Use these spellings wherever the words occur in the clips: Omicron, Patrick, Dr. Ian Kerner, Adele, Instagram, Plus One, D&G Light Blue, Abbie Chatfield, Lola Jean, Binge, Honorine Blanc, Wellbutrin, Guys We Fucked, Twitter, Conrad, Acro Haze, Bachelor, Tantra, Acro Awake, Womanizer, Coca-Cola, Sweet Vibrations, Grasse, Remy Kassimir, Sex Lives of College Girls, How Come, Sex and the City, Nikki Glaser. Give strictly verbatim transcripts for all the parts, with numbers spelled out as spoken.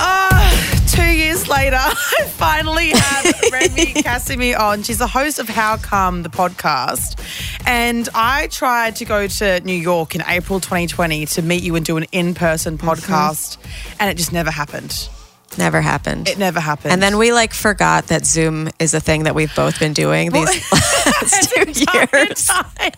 Oh, two years later, I finally have Remy Kassimir on. She's the host of How Come, the podcast. And I tried to go to New York in April twenty twenty to meet you and do an in-person podcast, mm-hmm. and it just never happened. Never happened. It never happened. And then we like forgot that Zoom is a thing that we've both been doing these last two years. Because like,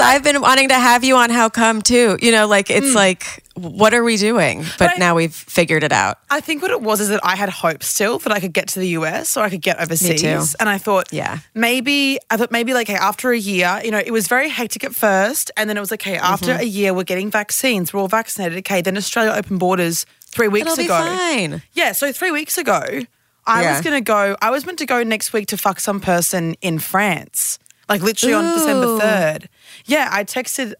I've been wanting to have you on How Come too. You know, like it's mm. like, what are we doing? But, but I, now we've figured it out. I think what it was is that I had hope still that I could get to the U S or I could get overseas. Me too. And I thought, yeah, maybe, I thought maybe like, hey, after a year, you know, it was very hectic at first. And then it was like, hey, after mm-hmm. a year, we're getting vaccines. We're all vaccinated. Okay, then Australia opened borders. Three weeks It'll ago. Be fine. Yeah, so three weeks ago, I yeah. was going to go, I was meant to go next week to fuck some person in France, like literally Ooh. on December third. Yeah, I texted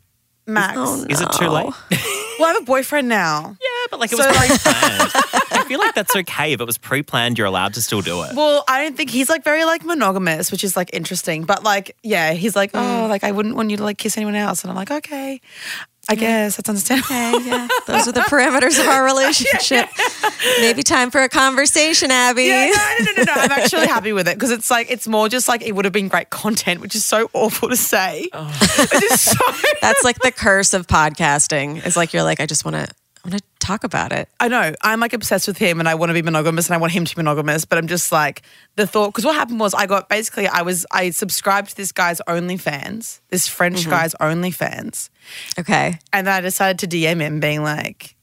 Max. Oh, no. Is it too late? Well, I have a boyfriend now. Yeah, but like it so was pre-planned. I feel like that's okay. If it was pre-planned, you're allowed to still do it. Well, I don't think he's like very like monogamous, which is like interesting. But like, yeah, he's like, mm. oh, like I wouldn't want you to like kiss anyone else. And I'm like, okay. I guess that's understandable. Okay, yeah. Those are the parameters of our relationship. Yeah, yeah. Maybe time for a conversation, Abbie. Yeah, no, no, no, no. I'm actually happy with it because it's like it's more just like it would have been great content, which is so awful to say. Oh. So that's like the curse of podcasting. It's like you're like, I just want to. I want to talk about it. I know. I'm like obsessed with him and I want to be monogamous and I want him to be monogamous, but I'm just like the thought, because what happened was I got, basically I was, I subscribed to this guy's OnlyFans, this French mm-hmm. guy's OnlyFans. Okay. And then I decided to D M him being like,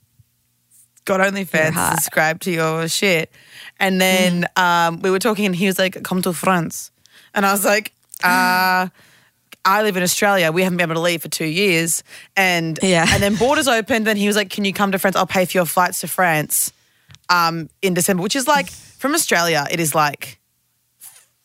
got OnlyFans, subscribe to your shit. And then mm. um, we were talking and he was like, come to France. And I was like, ah. Uh, I live in Australia. We haven't been able to leave for two years. And yeah. and then borders opened and he was like, can you come to France? I'll pay for your flights to France um, in December, which is like, from Australia, it is like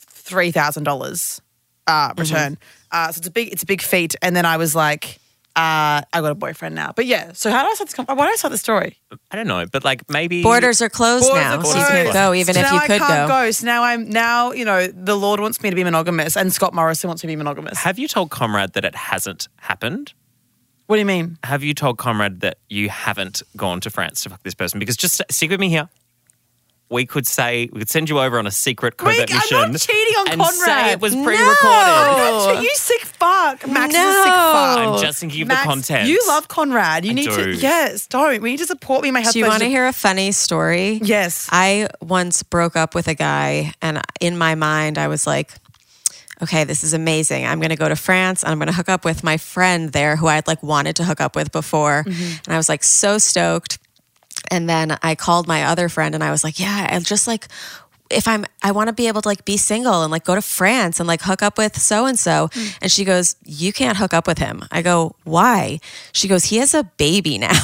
three thousand dollars uh, return. Mm-hmm. Uh, so it's a big it's a big feat. And then I was like, uh, I got a boyfriend now. But yeah, so how do I start this com- Why do I start the story? I don't know, but like maybe. Borders are closed borders now. Are closed. So you can't go even so if you I could go. So now I can't go. So now I'm, now, you know, the Lord wants me to be monogamous and Scott Morrison wants me to be monogamous. Have you told Conrad that it hasn't happened? What do you mean? Have you told Conrad that you haven't gone to France to fuck this person? Because just stick with me here. We could say, we could send you over on a secret covert mission. I'm not cheating on and Conrad. Say it was pre-recorded. No. Not, you sick fuck. Max no. is a sick fuck. I'm just thinking of Max, the content. You love Conrad. You I need do. to, yes, don't. We need to support me in my health. Do you want to hear a funny story? Yes. I once broke up with a guy and in my mind I was like, okay, this is amazing. I'm going to go to France and I'm going to hook up with my friend there who I had like wanted to hook up with before. Mm-hmm. And I was like so stoked. And then I called my other friend and I was like, yeah, I'm just like, if I'm, I want to be able to like be single and like go to France and like hook up with so-and-so. Mm. And she goes, you can't hook up with him. I go, why? She goes, he has a baby now.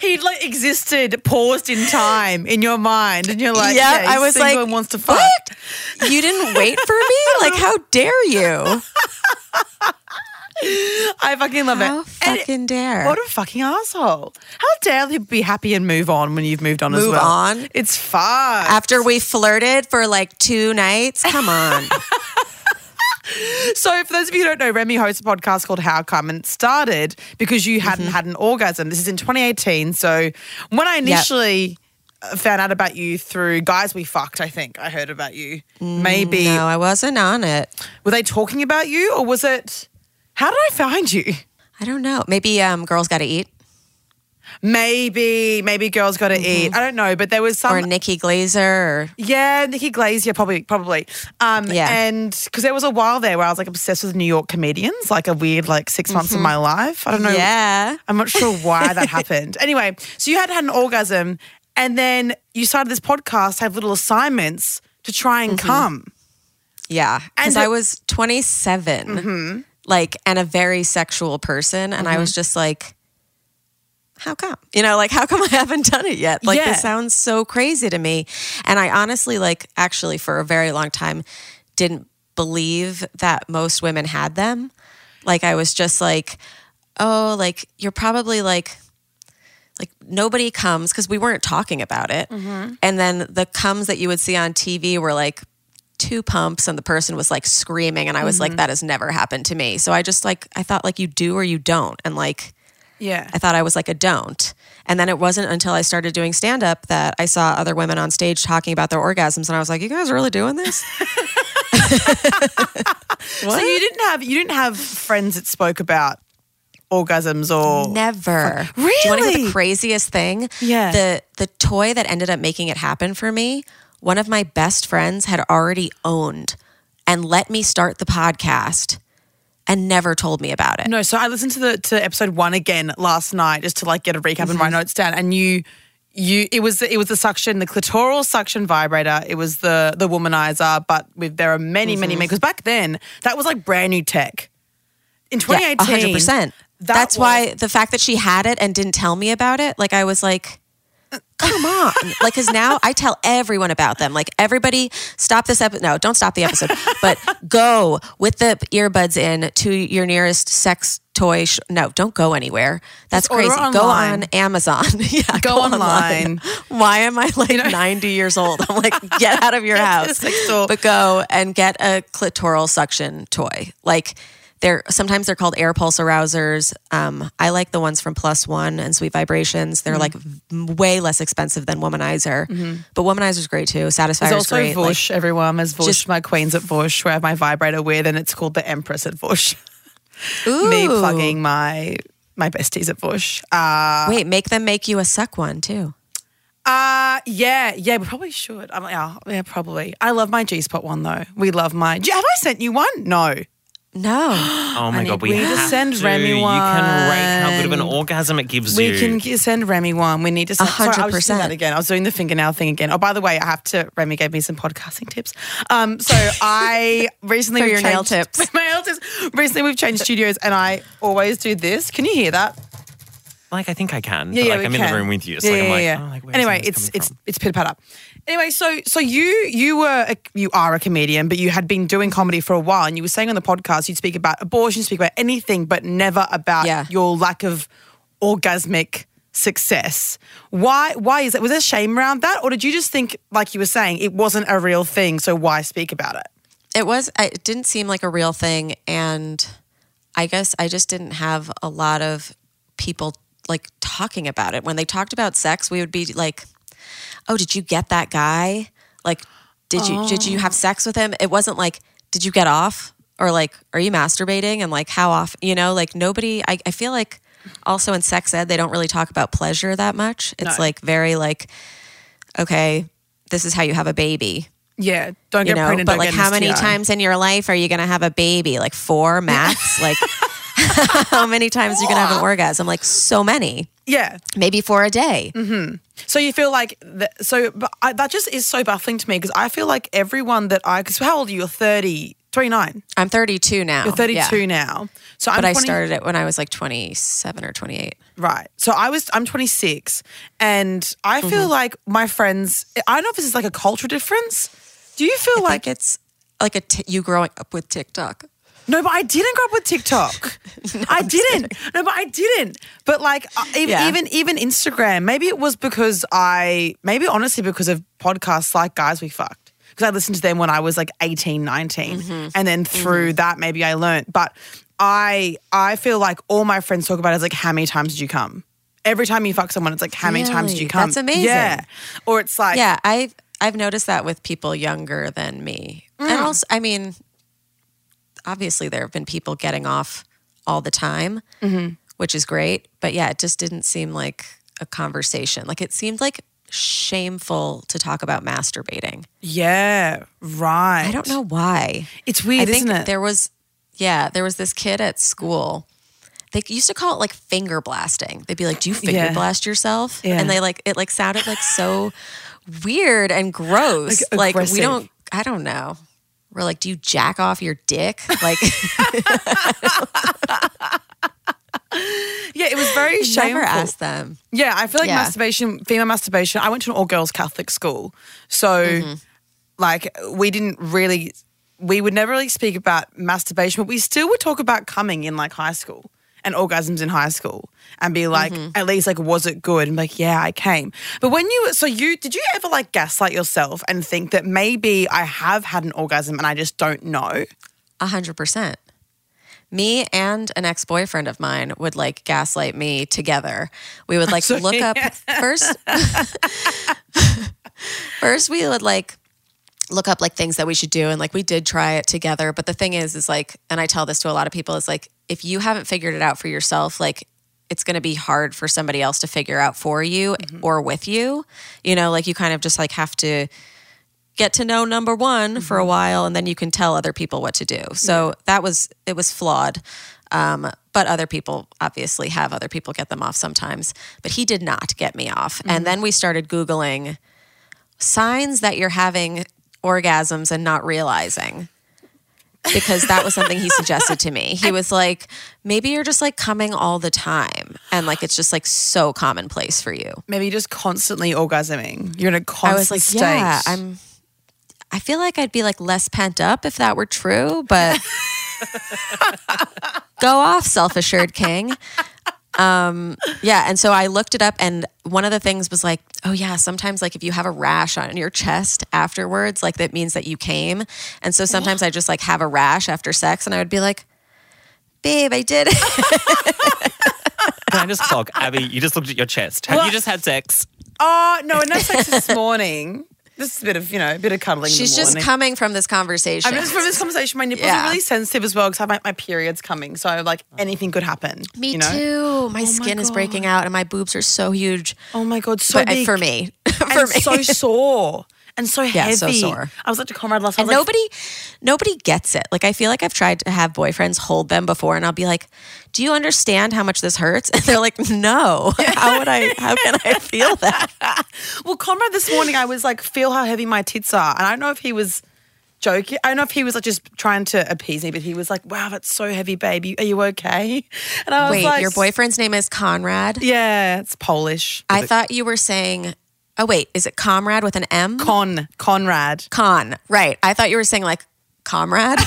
He like existed, paused in time in your mind. And you're like, yeah, yeah I was like, wants to fuck. What? You didn't wait for me? Like, how dare you? I fucking love How it. How fucking it, dare. What a fucking asshole. How dare you be happy and move on when you've moved on move as well? Move on? It's fun. After we flirted for like two nights? Come on. So for those of you who don't know, Remy hosts a podcast called How Come and it started because you hadn't mm-hmm. had an orgasm. This is in twenty eighteen. So when I initially... Yep. found out about you through Guys We Fucked, I think. I heard about you. Maybe. No, I wasn't on it. Were they talking about you or was it... How did I find you? I don't know. Maybe um, Girls Gotta Eat. Maybe. Maybe Girls Gotta mm-hmm. Eat. I don't know, but there was some... Or Nikki Glaser. Or... Yeah, Nikki Glaser, probably. probably. Um, yeah. And because there was a while there where I was like obsessed with New York comedians, like a weird like six mm-hmm. months of my life. I don't know. Yeah. I'm not sure why that happened. Anyway, so you hadn't had an orgasm... And then you started this podcast, have little assignments to try and mm-hmm. come. Yeah, because I was twenty-seven, mm-hmm. like, and a very sexual person. And mm-hmm. I was just like, how come? You know, like, how come I haven't done it yet? Like, yeah. This sounds so crazy to me. And I honestly, like, actually for a very long time, didn't believe that most women had them. Like, I was just like, oh, like, you're probably like, like nobody comes, because we weren't talking about it. Mm-hmm. And then the comes that you would see on T V were like two pumps and the person was like screaming. And I was mm-hmm. like, that has never happened to me. So I just like, I thought like you do or you don't. And like, yeah, I thought I was like a don't. And then it wasn't until I started doing stand-up that I saw other women on stage talking about their orgasms. And I was like, you guys are really doing this? So you didn't have you didn't have friends that spoke about orgasms or... Never. Fuck. Really? Do you want to hear the craziest thing? Yeah. The, the toy that ended up making it happen for me, one of my best friends had already owned and let me start the podcast and never told me about it. No, so I listened to the to episode one again last night just to like get a recap mm-hmm. and my notes down. And you, you, it was it was the suction, the clitoral suction vibrator. It was the the womanizer. But with there are many, mm-hmm. many, many because back then that was like brand new tech. In twenty eighteen, yeah, one hundred percent. That That's was, why the fact that she had it and didn't tell me about it, like I was like, come on. Like, because now I tell everyone about them. Like, everybody stop this episode. No, don't stop the episode. But go with the earbuds in to your nearest sex toy. Sh- no, don't go anywhere. That's Just crazy. Go on Amazon. yeah, Go, go online. online. Why am I like you know? ninety years old? I'm like, get out of your house. But go and get a clitoral suction toy. Like, They're, sometimes they're called air pulse arousers. Um, I like the ones from Plus One and Sweet Vibrations. They're mm-hmm. like way less expensive than Womanizer. Mm-hmm. But Womanizer's great too. Satisfier's great. There's also Vush, like, everyone. There's Vush, just, my queens at Vush, where I have my vibrator with, and it's called the Empress at Vush. Ooh. Me plugging my my besties at Vush. Uh, Wait, make them make you a suck one too. Uh, yeah, yeah, we probably should. I'm like, oh, yeah, probably. I love my G-spot one though. We love my... Have I sent you one? No. No. Oh my I God, we, we have to send Remy one. You can rate how good of an orgasm it gives we you. We can send Remy one. We need to send one hundred percent. Sorry, I was just doing that again. I was doing the fingernail thing again. Oh, by the way, I have to, Remy gave me some podcasting tips. Um, so I recently... For your changed, nail tips. My nail tips. Recently we've changed studios and I always do this. Can you hear that? Like, I think I can. Yeah, but yeah, like I'm can. in the room with you. So yeah, like, I'm like, yeah, yeah. Oh, like, where's anyway, it's it's from? It's pitter patter. Anyway, so so you you were a, you are a comedian, but you had been doing comedy for a while, and you were saying on the podcast you'd speak about abortion, speak about anything, but never about yeah. your lack of orgasmic success. Why why is that? Was there shame around that, or did you just think, like you were saying, it wasn't a real thing? So why speak about it? It was. It didn't seem like a real thing, and I guess I just didn't have a lot of people like talking about it. When they talked about sex, we would be like, oh, did you get that guy? Like, did you, oh. did you have sex with him? It wasn't like, did you get off? Or like, are you masturbating? And like, how often, you know, like nobody, I, I feel like also in sex ed, they don't really talk about pleasure that much. It's no. like very like, okay, this is how you have a baby. Yeah. Don't you get know? pregnant. But like how many S T I. Times in your life are you going to have a baby? Like four max? Like, how many times are you going to have an orgasm? Like so many. Yeah. Maybe for a day. Mm-hmm. So you feel like, th- so but I, that just is so baffling to me because I feel like everyone that I, because how old are you? You're thirty, twenty-nine. I'm thirty-two now. You're thirty-two yeah. now. So I'm But twenty- I started it when I was like twenty-seven or twenty-eight. Right. So I was, I'm twenty-six and I feel mm-hmm. like my friends, I don't know if this is like a cultural difference. Do you feel I like it's like a t- you growing up with TikTok? No, but I didn't grow up with TikTok. no, I didn't. No, but I didn't. But like even, yeah. even even Instagram, maybe it was because I, maybe honestly because of podcasts like Guys We Fucked. Because I listened to them when I was like eighteen, nineteen. Mm-hmm. And then through mm-hmm. that, maybe I learned. But I I feel like all my friends talk about it is like, how many times did you come? Every time you fuck someone, it's like, how many really? times did you come? That's amazing. Yeah. Or it's like. Yeah, I've, I've noticed that with people younger than me. Mm. And also, I mean, obviously there have been people getting off all the time, mm-hmm. which is great. But yeah, it just didn't seem like a conversation. Like it seemed like shameful to talk about masturbating. Yeah, right. I don't know why. It's weird, I think, isn't it? There was, yeah, there was this kid at school. They used to call it like finger blasting. They'd be like, do you finger yeah. blast yourself? Yeah. And they like, it like sounded like so weird and gross. Like, like we don't, I don't know. We're like, do you jack off your dick? Like, Yeah, it was very Never shameful. Never asked them. Yeah, I feel like yeah. masturbation, female masturbation, I went to an all-girls Catholic school. So, mm-hmm. like, we didn't really... We would never really speak about masturbation, but we still would talk about coming in like high school and orgasms in high school and be like, mm-hmm. at least like, was it good? And like, yeah, I came. But when you, so you, did you ever like gaslight yourself and think that maybe I have had an orgasm and I just don't know? A hundred percent. Me and an ex-boyfriend of mine would like gaslight me together. We would like look up first, first we would like, look up like things that we should do. And like, we did try it together. But the thing is, is like, and I tell this to a lot of people, is like, if you haven't figured it out for yourself, like it's going to be hard for somebody else to figure out for you mm-hmm. or with you, you know, like you kind of just like have to get to know number one mm-hmm. for a while. And then you can tell other people what to do. So yeah. that was, it was flawed. Um, but other people obviously have other people get them off sometimes, but he did not get me off. Mm-hmm. And then we started Googling signs that you're having orgasms and not realizing, because that was something he suggested to me. He was like, maybe you're just like coming all the time and like it's just like so commonplace for you. Maybe you're just constantly orgasming. You're in a constant I was like, state. Yeah, I'm, I feel like I'd be like less pent up if that were true, but go off, self-assured king. Um, yeah. And so I looked it up, and one of the things was like, oh yeah, sometimes like if you have a rash on your chest afterwards, like that means that you came. And so sometimes what? I just like have a rash after sex and I would be like, babe, I did it. Can I just talk? Abbie, you just looked at your chest. Have what? You just had sex? Oh, uh, no, no sex this morning. This is a bit of, you know, a bit of cuddling. She's in the just morning. Coming from this conversation. I'm just from this conversation. My nipples yeah. are really sensitive as well because I have my, my periods coming. So like anything could happen. Me you know? Too. My oh skin my is breaking out and my boobs are so huge. Oh my God, so but, big. For me. for and me. So sore. And so heavy. Yeah, so sore. I was like to Conrad last night. And like, nobody, nobody gets it. Like I feel like I've tried to have boyfriends hold them before, and I'll be like, "Do you understand how much this hurts?" And they're like, "No. Yeah. How would I? How can I feel that?" Well, Conrad, this morning I was like, "Feel how heavy my tits are," and I don't know if he was joking. I don't know if he was like just trying to appease me, but he was like, "Wow, that's so heavy, baby. Are you okay?" And I was Wait, like, "Your boyfriend's name is Conrad?" Yeah, it's Polish. I thought you were saying. Oh, wait, is it Comrade with an M? Con, Conrad. Con, right. I thought you were saying like, comrade.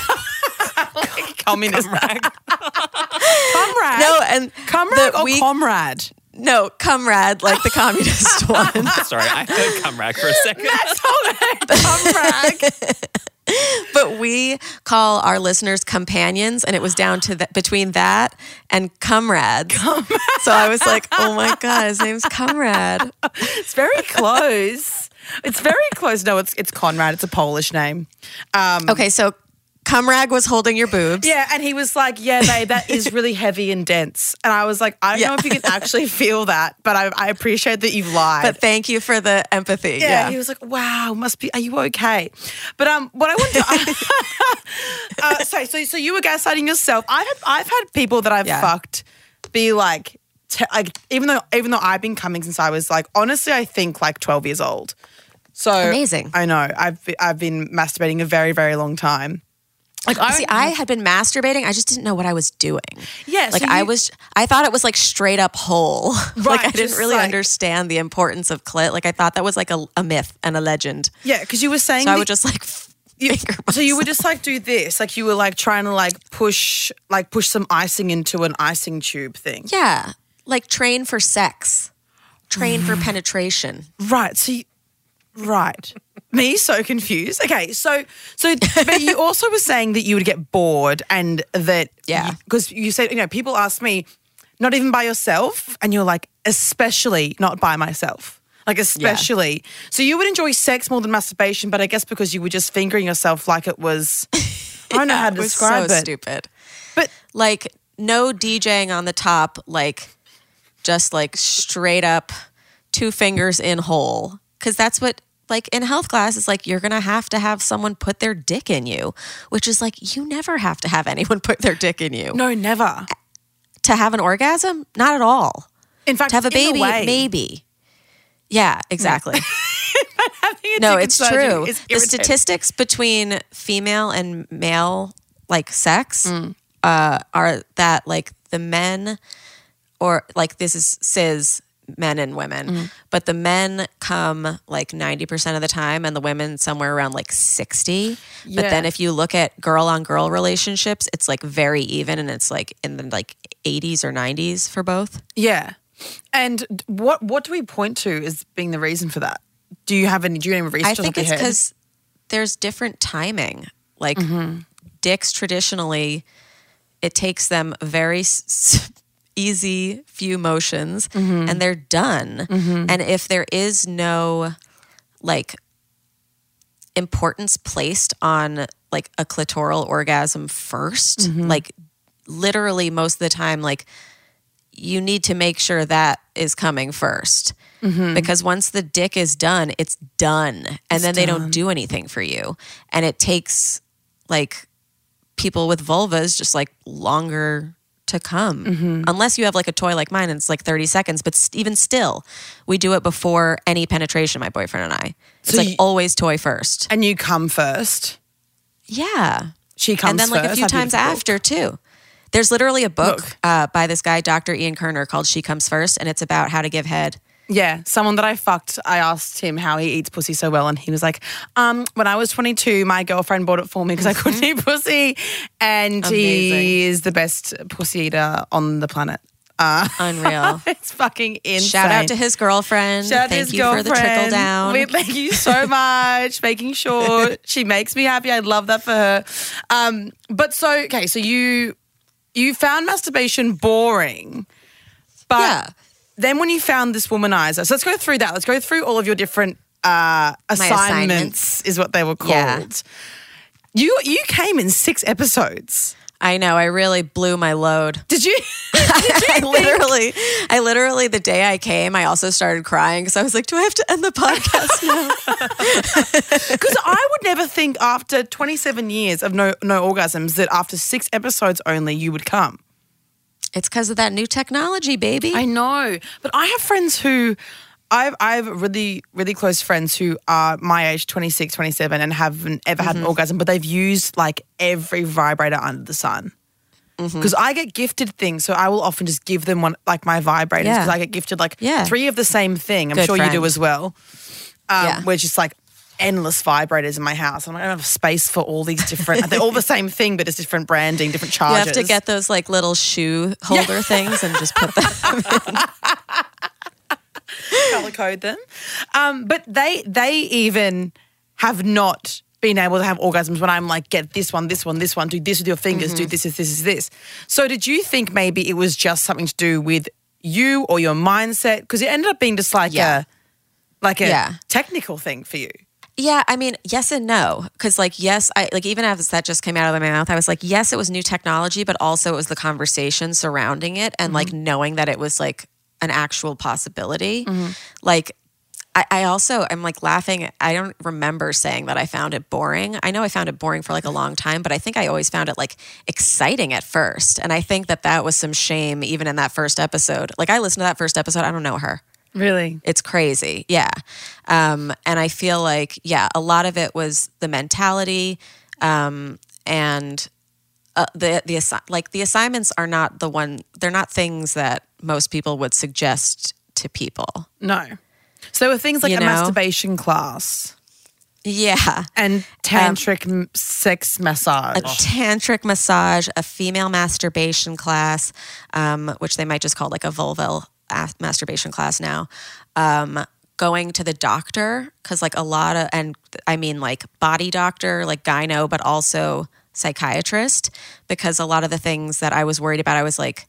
like, communist. Comrade. comrade. No, and comrade or we, comrade? No, comrade, like the communist one. Sorry, I heard comrade for a second. That's comrade. But we call our listeners companions, and it was down to the, between that and comrades. Comrade. So I was like, oh my God, his name's Comrade. It's very close. It's very close. No, it's it's Conrad. It's a Polish name. Um, okay, so Comrade was holding your boobs. Yeah, and he was like, yeah, babe, that is really heavy and dense. And I was like, I don't yeah. know if you can actually feel that, but I, I appreciate that you've lied. But thank you for the empathy. Yeah, yeah. He was like, wow, must be, are you okay? But um, what I want to, uh, sorry, so so you were gaslighting yourself. I've had, I've had people that I've yeah. fucked be like, t- like even though even though I've been coming since I was like, honestly, I think like twelve years old. So amazing. I know, I've I've been masturbating a very, very long time. Like I see, I had been masturbating. I just didn't know what I was doing. Yeah, like so you, I was. I thought it was like straight up whole. Right, like I didn't really like, understand the importance of clit. Like I thought that was like a, a myth and a legend. Yeah, because you were saying. So the, I would just like. You, so you would just like do this, like you were like trying to like push, like push some icing into an icing tube thing. Yeah, like train for sex, train for penetration. Right. So. You, right. Me so confused. Okay, so so but you also were saying that you would get bored and that yeah, because you, you said, you know, people ask me, not even by yourself, and you're like, especially not by myself. Like especially. Yeah. So you would enjoy sex more than masturbation, but I guess because you were just fingering yourself like it was I don't yeah, know how to it was describe so it. Stupid. But like no DJing on the top, like just like straight up two fingers in hole. Because that's what like in health class, it's like you're going to have to have someone put their dick in you, which is like you never have to have anyone put their dick in you. No, never. To have an orgasm? Not at all. In fact, to have a baby, maybe. Yeah, exactly. No, it's true. The statistics between female and male like sex mm. uh, are that like the men or like this is cis men and women, mm. but the men come like ninety percent of the time and the women somewhere around like sixty. Yeah. But then if you look at girl on girl relationships, it's like very even and it's like in the like eighties or nineties for both. Yeah. And what what do we point to as being the reason for that? Do you have any, do you have any research? I think it's because there's different timing. Like mm-hmm. dicks traditionally, it takes them very s- easy few motions mm-hmm. and they're done. Mm-hmm. And if there is no like importance placed on like a clitoral orgasm first, mm-hmm. like literally most of the time, like you need to make sure that is coming first. Mm-hmm. Because once the dick is done, it's done. And it's then they done. Don't do anything for you. And it takes like people with vulvas just like longer to come. Mm-hmm. Unless you have like a toy like mine and it's like thirty seconds. But even still, we do it before any penetration, my boyfriend and I. It's so like you, always toy first. And you come first? Yeah. She comes first. And then like first. A few How times beautiful. After too. There's literally a book uh, by this guy, Doctor Ian Kerner, called She Comes First, and it's about how to give head. Yeah, someone that I fucked, I asked him how he eats pussy so well, and he was like, um, when I was twenty-two, my girlfriend bought it for me because I couldn't eat pussy, and Amazing. He is the best pussy eater on the planet. Uh, Unreal. It's fucking insane. Shout out to his girlfriend. Shout thank his you girlfriend. For the trickle down. We thank you so much. Making sure she makes me happy. I love that for her. Um, but so, okay, so you... You found masturbation boring, but yeah. then when you found this womanizer, so let's go through that. Let's go through all of your different uh, assignments, assignments is what they were called. Yeah. You you came in six episodes. I know. I really blew my load. Did you? Did you I literally, I literally, the day I came, I also started crying because I was like, do I have to end the podcast now? Because I would never think after twenty-seven years of no, no orgasms that after six episodes only you would come. It's because of that new technology, baby. I know. But I have friends who, I've, I have really, really close friends who are my age, twenty-six, twenty-seven, and haven't ever mm-hmm. had an orgasm, but they've used like every vibrator under the sun. Because mm-hmm. I get gifted things, so I will often just give them one, like my vibrators, because yeah. I get gifted like yeah. three of the same thing. I'm Good sure friend. You do as well. Um, yeah. We're just like endless vibrators in my house. I'm like, I don't have space for all these different, they're all the same thing, but it's different branding, different charges. You have to get those like little shoe holder yeah. things and just put them in. Color code them. Um, but they they even have not been able to have orgasms when I'm like, get this one, this one, this one, do this with your fingers, mm-hmm. do this, this, this, this. So did you think maybe it was just something to do with you or your mindset? Because it ended up being just like yeah. a like a yeah. technical thing for you. Yeah, I mean, yes and no. Because like, yes, I like even as that just came out of my mouth, I was like, yes, it was new technology, but also it was the conversation surrounding it and mm-hmm. like knowing that it was like an actual possibility. Mm-hmm. Like I, I also, I'm like laughing. I don't remember saying that I found it boring. I know I found it boring for like a long time, but I think I always found it like exciting at first. And I think that that was some shame even in that first episode. Like I listened to that first episode. I don't know her. Really? It's crazy. Yeah. Um, and I feel like, yeah, a lot of it was the mentality um, and uh, the, the assi- like the assignments are not the one, they're not things that most people would suggest to people. No. So there were things like you know? a masturbation class. Yeah. And tantric um, sex massage. A tantric massage, a female masturbation class, um, which they might just call like a vulval masturbation class now. Um, going to the doctor, because like a lot of, and I mean like body doctor, like gyno, but also psychiatrist, because a lot of the things that I was worried about, I was like,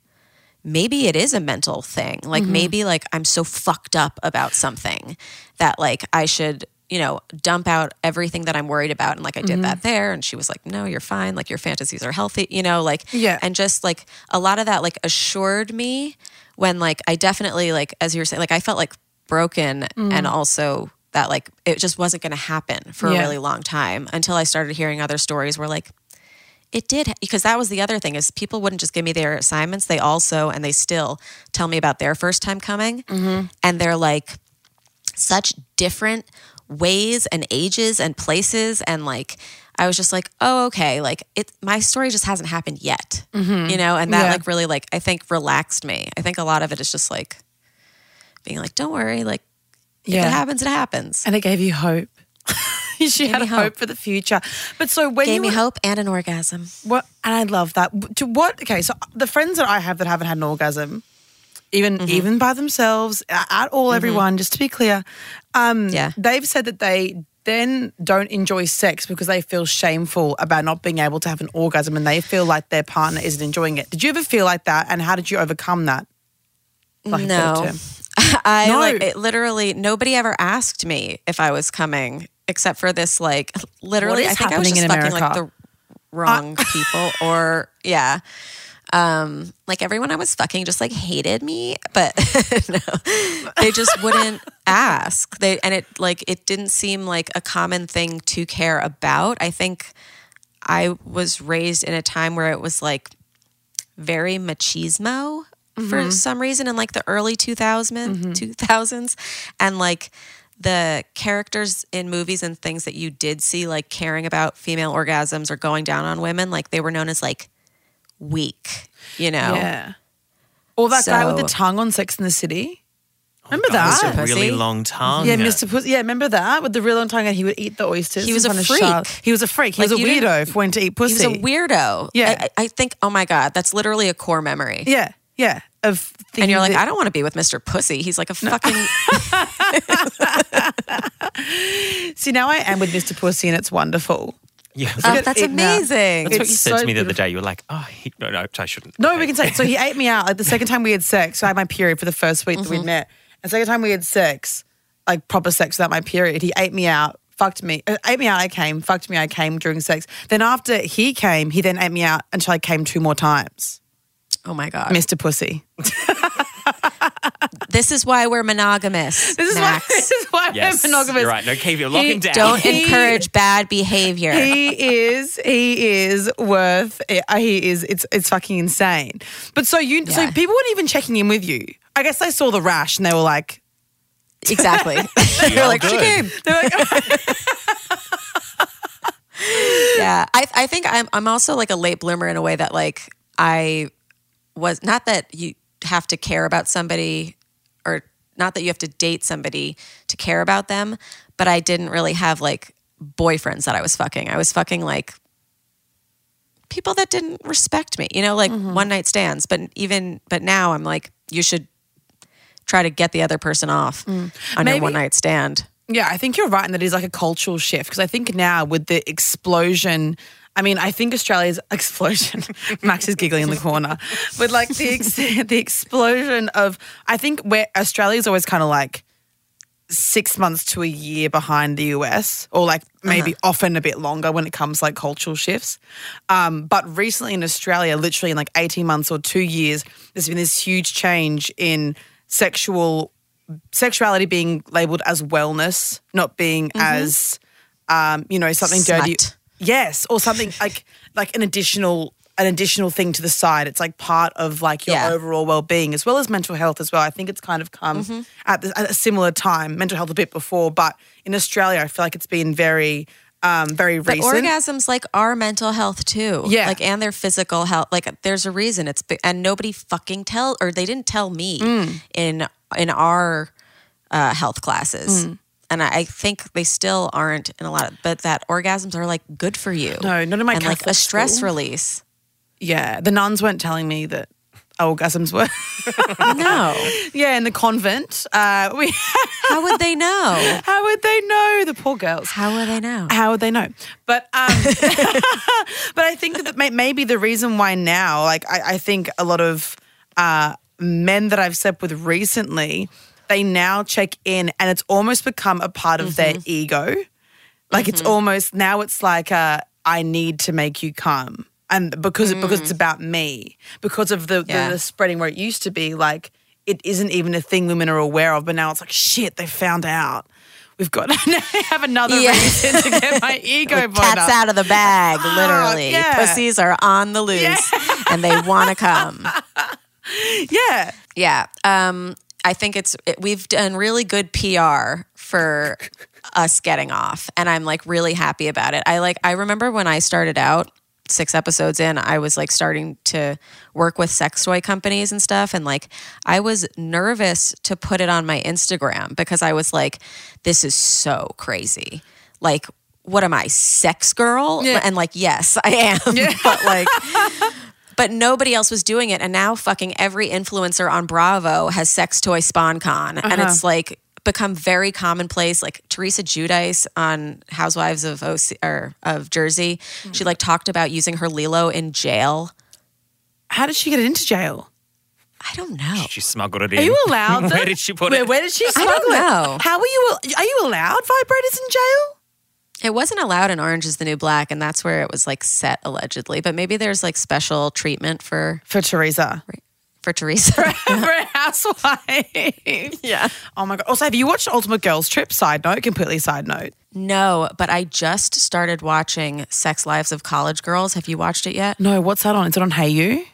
maybe it is a mental thing. Like mm-hmm. maybe like I'm so fucked up about something that like I should, you know, dump out everything that I'm worried about. And like I did mm-hmm. that there. And she was like, no, you're fine. Like your fantasies are healthy, you know, like, yeah. and just like a lot of that like assured me when like, I definitely like, as you were saying, like I felt like broken mm. and also that like, it just wasn't going to happen for yeah. a really long time until I started hearing other stories where like, it did, because that was the other thing is people wouldn't just give me their assignments. They also, and they still tell me about their first time coming. Mm-hmm. And they're like such different ways and ages and places. And like, I was just like, oh, okay. Like it, my story just hasn't happened yet, mm-hmm. you know? And that yeah. like really like, I think relaxed me. I think a lot of it is just like being like, don't worry. Like yeah. if it happens, it happens. And it gave you hope. She had a hope. hope for the future. But so when Gave you- Gave me hope and an orgasm. What? And I love that. To what? Okay, so the friends that I have that haven't had an orgasm, even mm-hmm. even by themselves, at all, mm-hmm. everyone, just to be clear, um, yeah. they've said that they then don't enjoy sex because they feel shameful about not being able to have an orgasm and they feel like their partner isn't enjoying it. Did you ever feel like that and how did you overcome that? Like no. I no. Like, it literally, nobody ever asked me if I was coming. Except for this, like, literally, I think I was just fucking, like, the wrong uh, people or, yeah. Um, like, everyone I was fucking just, like, hated me. But, no, they just wouldn't ask. They And it, like, it didn't seem like a common thing to care about. I think I was raised in a time where it was, like, very machismo mm-hmm. for some reason in, like, the early two thousands, mm-hmm. two thousands. And, like... the characters in movies and things that you did see, like caring about female orgasms or going down on women, like they were known as like weak, you know? Yeah. Or that so, guy with the tongue on Sex and the City. Remember oh God, that? Mister Pussy. Really long tongue. Yeah, Mister Pussy. Yeah, remember that? With the really long tongue and he would eat the oysters. He was a freak. He was a freak. He like was a weirdo for when to eat pussy. He was a weirdo. Yeah. I, I think, oh my God, that's literally a core memory. Yeah, yeah. Of and you're like, that- I don't want to be with Mister Pussy. He's like a no. fucking... See, now I am with Mister Pussy and it's wonderful. Yeah, oh, that's amazing. That's what you said so to me the other day. You were like, oh, he, no, no, I shouldn't. No, we can say. So he ate me out. Like the second time we had sex, so I had my period for the first week mm-hmm. that we met. And second time we had sex, like proper sex without my period, he ate me out, fucked me, uh, ate me out, I came, fucked me, I came during sex. Then after he came, he then ate me out until I came two more times. Oh my God. Mister Pussy. This is why we're monogamous. This is Max. why, this is why yes, we're monogamous. You're right. No, keep you. Lock he, him down. Don't he, encourage bad behavior. He is, he is worth it. He is, it's it's fucking insane. But so you, yeah. so people weren't even checking in with you. I guess they saw the rash and they were like, exactly. they were like, good. She came. They're like, yeah. I, I think I'm, I'm also like a late bloomer in a way that like I, was not that you have to care about somebody or not that you have to date somebody to care about them, but I didn't really have like boyfriends that I was fucking. I was fucking like people that didn't respect me, you know, like mm-hmm. one night stands. But even, but now I'm like, you should try to get the other person off mm. on Maybe. your one night stand. Yeah, I think you're right. And that is like a cultural shift because I think now with the explosion I mean, I think Australia's explosion, Max is giggling in the corner, but like the ex- the explosion of, I think where Australia's always kind of like six months to a year behind the U S or like maybe uh-huh. often a bit longer when it comes like cultural shifts. Um, but recently in Australia, literally in like eighteen months or two years, there's been this huge change in sexual sexuality being labelled as wellness, not being mm-hmm. as, um, you know, something Slut. dirty. Yes, or something like like an additional an additional thing to the side. It's like part of like your yeah. overall well-being as well as mental health as well. I think it's kind of come mm-hmm. at, this, at a similar time, mental health a bit before, but in Australia I feel like it's been very, um, very recent. But orgasms like are mental health too. Yeah. Like and their physical health. Like there's a reason it's – and nobody fucking tell – or they didn't tell me mm. in, in our uh, health classes. Mm. And I think they still aren't in a lot of, but that orgasms are like good for you. No, not in my Catholic school. And like a stress release. Yeah. The nuns weren't telling me that orgasms were. No. Yeah, in the convent. Uh, we How would they know? How would they know? The poor girls. How would they know? How would they know? But um, but I think that maybe the reason why now, like I, I think a lot of uh, men that I've slept with recently they now check in and it's almost become a part of mm-hmm. their ego. Like mm-hmm. it's almost, now it's like a, I need to make you come. And because mm. because it's about me, because of the, yeah. the, the spreading where it used to be, like it isn't even a thing women are aware of, but now it's like, shit, they found out. We've got to have another yeah. reason to get my ego like cats up. Out of the bag, literally. Oh, yeah. Pussies are on the loose yeah. and they want to come. Yeah. Yeah. Um, I think it's, it, we've done really good P R for us getting off. And I'm like really happy about it. I like, I remember when I started out, six episodes in, I was like starting to work with sex toy companies and stuff. And like, I was nervous to put it on my Instagram because I was like, this is so crazy. Like, what am I, sex girl? Yeah. And like, yes, I am. Yeah. But like, but nobody else was doing it. And now fucking every influencer on Bravo has sex toy spawn con. Uh-huh. And it's like become very commonplace. Like Teresa Giudice on Housewives of O C, or of Jersey, mm-hmm. she like talked about using her Lilo in jail. How did she get it into jail? I don't know. She smuggled it in. Are you allowed? Where did she put where, it? Where did she smuggle I don't know. It? How are you? Are you allowed vibrators in jail? It wasn't allowed in Orange is the New Black, and that's where it was like set allegedly. But maybe there's like special treatment for for Teresa. Right. For Teresa. For, for a housewife. Yeah. Oh, my God. Also, have you watched Ultimate Girls Trip? Side note, completely side note. No, but I just started watching Sex Lives of College Girls. Have you watched it yet? No, what's that on? Is it on Hayu?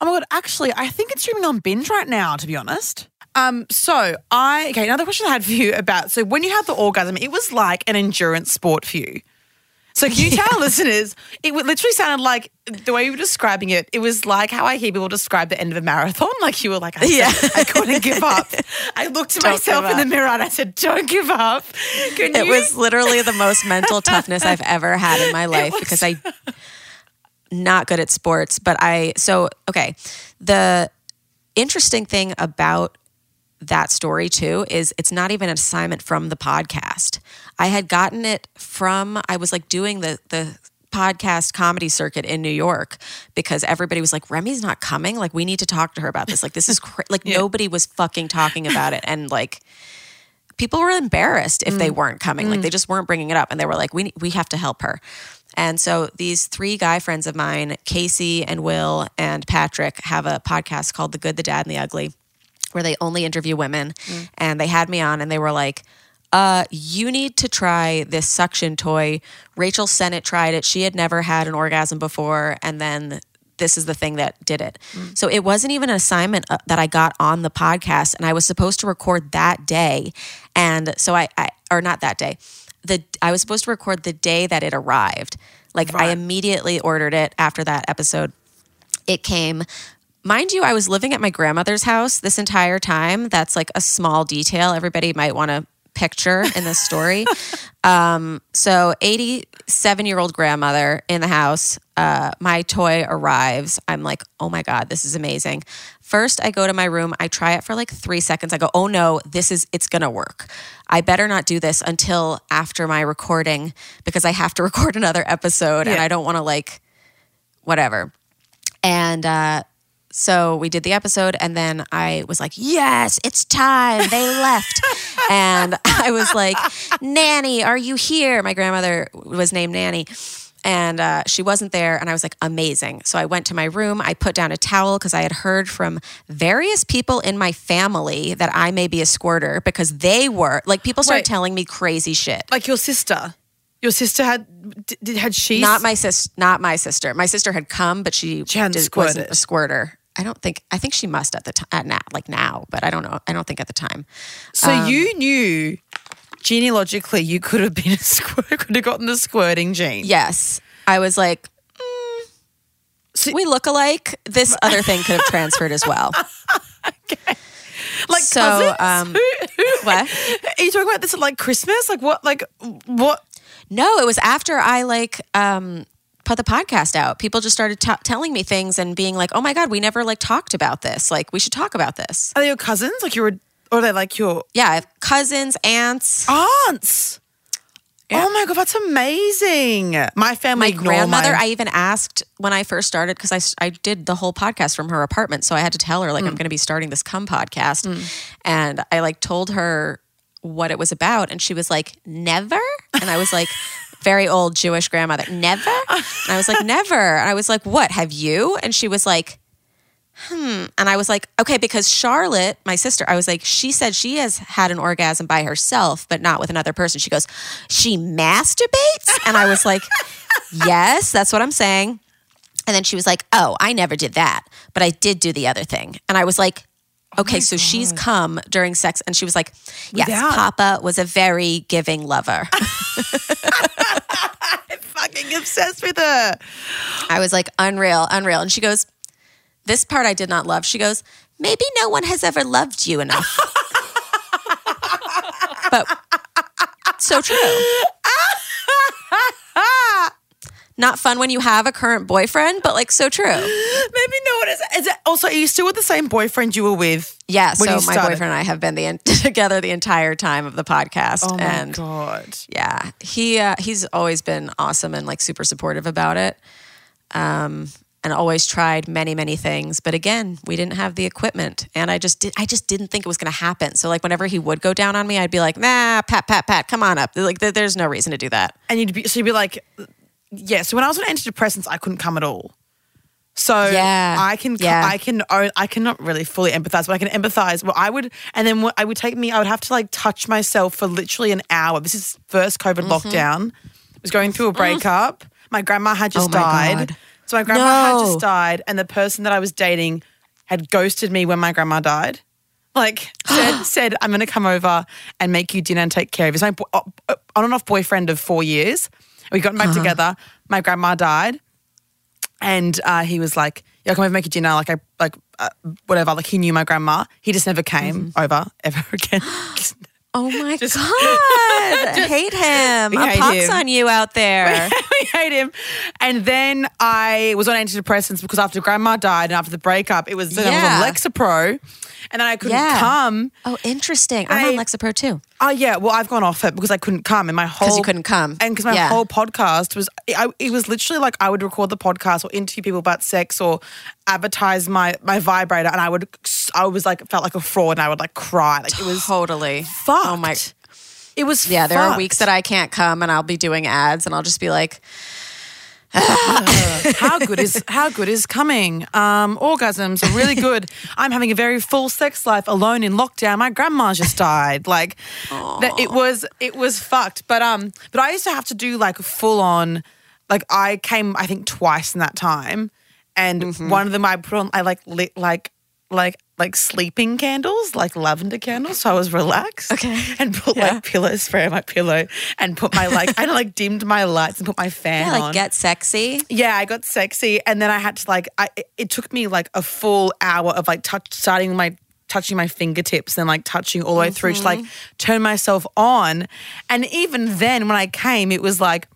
Oh, my God. Actually, I think it's streaming on Binge right now, to be honest. Um. So I – okay, another question I had for you about – so when you had the orgasm, it was like an endurance sport for you. So can you tell yeah. listeners, it literally sounded like, the way you were describing it, it was like how I hear people describe the end of a marathon. Like you were like, I, yeah. said, I couldn't give up. I looked at myself in the mirror and I said, don't give up. Can it you? was literally the most mental toughness I've ever had in my life because I'm not good at sports. But I, so, okay, the interesting thing about that story too is it's not even an assignment from the podcast. I had gotten it from, I was like doing the the podcast comedy circuit in New York because everybody was like, Remy's not coming. Like, we need to talk to her about this. Like, this is cra-. Like, yeah. nobody was fucking talking about it. And like, people were embarrassed if mm. they weren't coming. Mm. Like, they just weren't bringing it up. And they were like, we we have to help her. And so these three guy friends of mine, Casey and Will and Patrick, have a podcast called The Good, The Dad, and The Ugly, where they only interview women. Mm. And they had me on and they were like, uh, you need to try this suction toy. Rachel Sennett tried it. She had never had an orgasm before. And then this is the thing that did it. Mm. So it wasn't even an assignment that I got on the podcast. And I was supposed to record that day. And so I, I or not that day. The I was supposed to record the day that it arrived. Like right. I immediately ordered it after that episode. It came... Mind you, I was living at my grandmother's house this entire time. That's like a small detail everybody might want to picture in this story. um, so eighty-seven-year-old grandmother in the house. Uh, my toy arrives. I'm like, oh my God, this is amazing. First, I go to my room. I try it for like three seconds. I go, oh no, this is, it's going to work. I better not do this until after my recording because I have to record another episode yeah. and I don't want to like, whatever. And, uh, So we did the episode and then I was like, yes, it's time. They left. And I was like, Nanny, are you here? My grandmother was named Nanny and uh, she wasn't there. And I was like, amazing. So I went to my room. I put down a towel because I had heard from various people in my family that I may be a squirter because they were, like people started Wait, telling me crazy shit. Like your sister. Your sister had did had she not my sis not my sister. My sister had come, but she, she hadn't did, squirted. wasn't a squirter. I don't think I think she must at the time at now, like now, but I don't know. I don't think at the time. So um, you knew genealogically you could have been a squirt, could have gotten the squirting gene. Yes, I was like, mm, so, we look alike. This other thing could have transferred as well. Okay. Like so, cousins? Um, who, who, what are you talking about? This at like Christmas? Like what? Like what? No, it was after I like um, put the podcast out. People just started t- telling me things and being like, "Oh my God, we never like talked about this. Like, we should talk about this." Are they your cousins? Like you were, or are they like your? Yeah, I have cousins, aunts, aunts. Yeah. Oh my God, that's amazing. My family, my grandmother. My... I even asked when I first started because I I did the whole podcast from her apartment, so I had to tell her like mm. I'm going to be starting this cum podcast, mm. and I like told her what it was about. And she was like, never? And I was like, very old Jewish grandmother, never? And I was like, never. And I was like, what, have you? And she was like, hmm. And I was like, okay, because Charlotte, my sister, I was like, she said she has had an orgasm by herself, but not with another person. She goes, she masturbates? And I was like, yes, that's what I'm saying. And then she was like, oh, I never did that, but I did do the other thing. And I was like, Okay, oh so God. She's come during sex and she was like, yes, Without. Papa was a very giving lover. I'm fucking obsessed with her. I was like, unreal, unreal. And she goes, this part I did not love. She goes, maybe no one has ever loved you enough. But so true. Not fun when you have a current boyfriend, but like so true. Maybe no one is. Is it also, are you still with the same boyfriend you were with? Yeah, so my started? boyfriend and I have been the, together the entire time of the podcast. Oh my and God. Yeah, he uh, he's always been awesome and like super supportive about it. Um, and always tried many, many things. But again, we didn't have the equipment. And I just did, I just didn't think it was going to happen. So like whenever he would go down on me, I'd be like, nah, pat, pat, pat, come on up. Like th- there's no reason to do that. And you'd be, so you'd be like... Yeah, so when I was on antidepressants, I couldn't come at all. So yeah, I can, yeah. I can, own, I cannot really fully empathize, but I can empathize. Well, I would, and then what I would take me, I would have to like touch myself for literally an hour. This is first COVID mm-hmm. lockdown. I was going through a breakup. My grandma had just oh died. God. So my grandma no. had just died, and the person that I was dating had ghosted me when my grandma died. Like said, said I'm going to come over and make you dinner and take care of you. It's my on and off boyfriend of four years. We got back uh-huh. together. My grandma died, and uh, he was like, "Yeah, come over, make a dinner." Like I, like uh, whatever. Like he knew my grandma. He just never came mm-hmm. over ever again. Oh my just, God! I hate him. I pops him. On you out there. We, we hate him. And then I was on antidepressants because after grandma died and after the breakup, it was, yeah. I was on Lexapro, and then I couldn't yeah. come. Oh, interesting. I'm I, on Lexapro too. Oh yeah. Well, I've gone off it because I couldn't come, and my whole because you couldn't come, and because my yeah. whole podcast was, I, it was literally like I would record the podcast or interview people about sex or advertise my my vibrator, and I would, I was like felt like a fraud, and I would like cry. Like it was totally fun. Oh my! It was yeah. Fucked. There are weeks that I can't come, and I'll be doing ads, and I'll just be like, ah. "How good is how good is coming? Um, orgasms are really good. I'm having a very full sex life alone in lockdown. My grandma just died. Like that, it was it was fucked. But um, but I used to have to do like full on. Like I came, I think twice in that time, and mm-hmm. one of them I put on. I like lit like like. like sleeping candles, like lavender candles, so I was relaxed. Okay. And put yeah. like pillow spray on my pillow and put my like, I like dimmed my lights and put my fan yeah, like, on. Like get sexy. Yeah, I got sexy, and then I had to like, I it took me like a full hour of like touch, starting my, touching my fingertips and like touching all the way mm-hmm. through to like turn myself on. And even then when I came, it was like,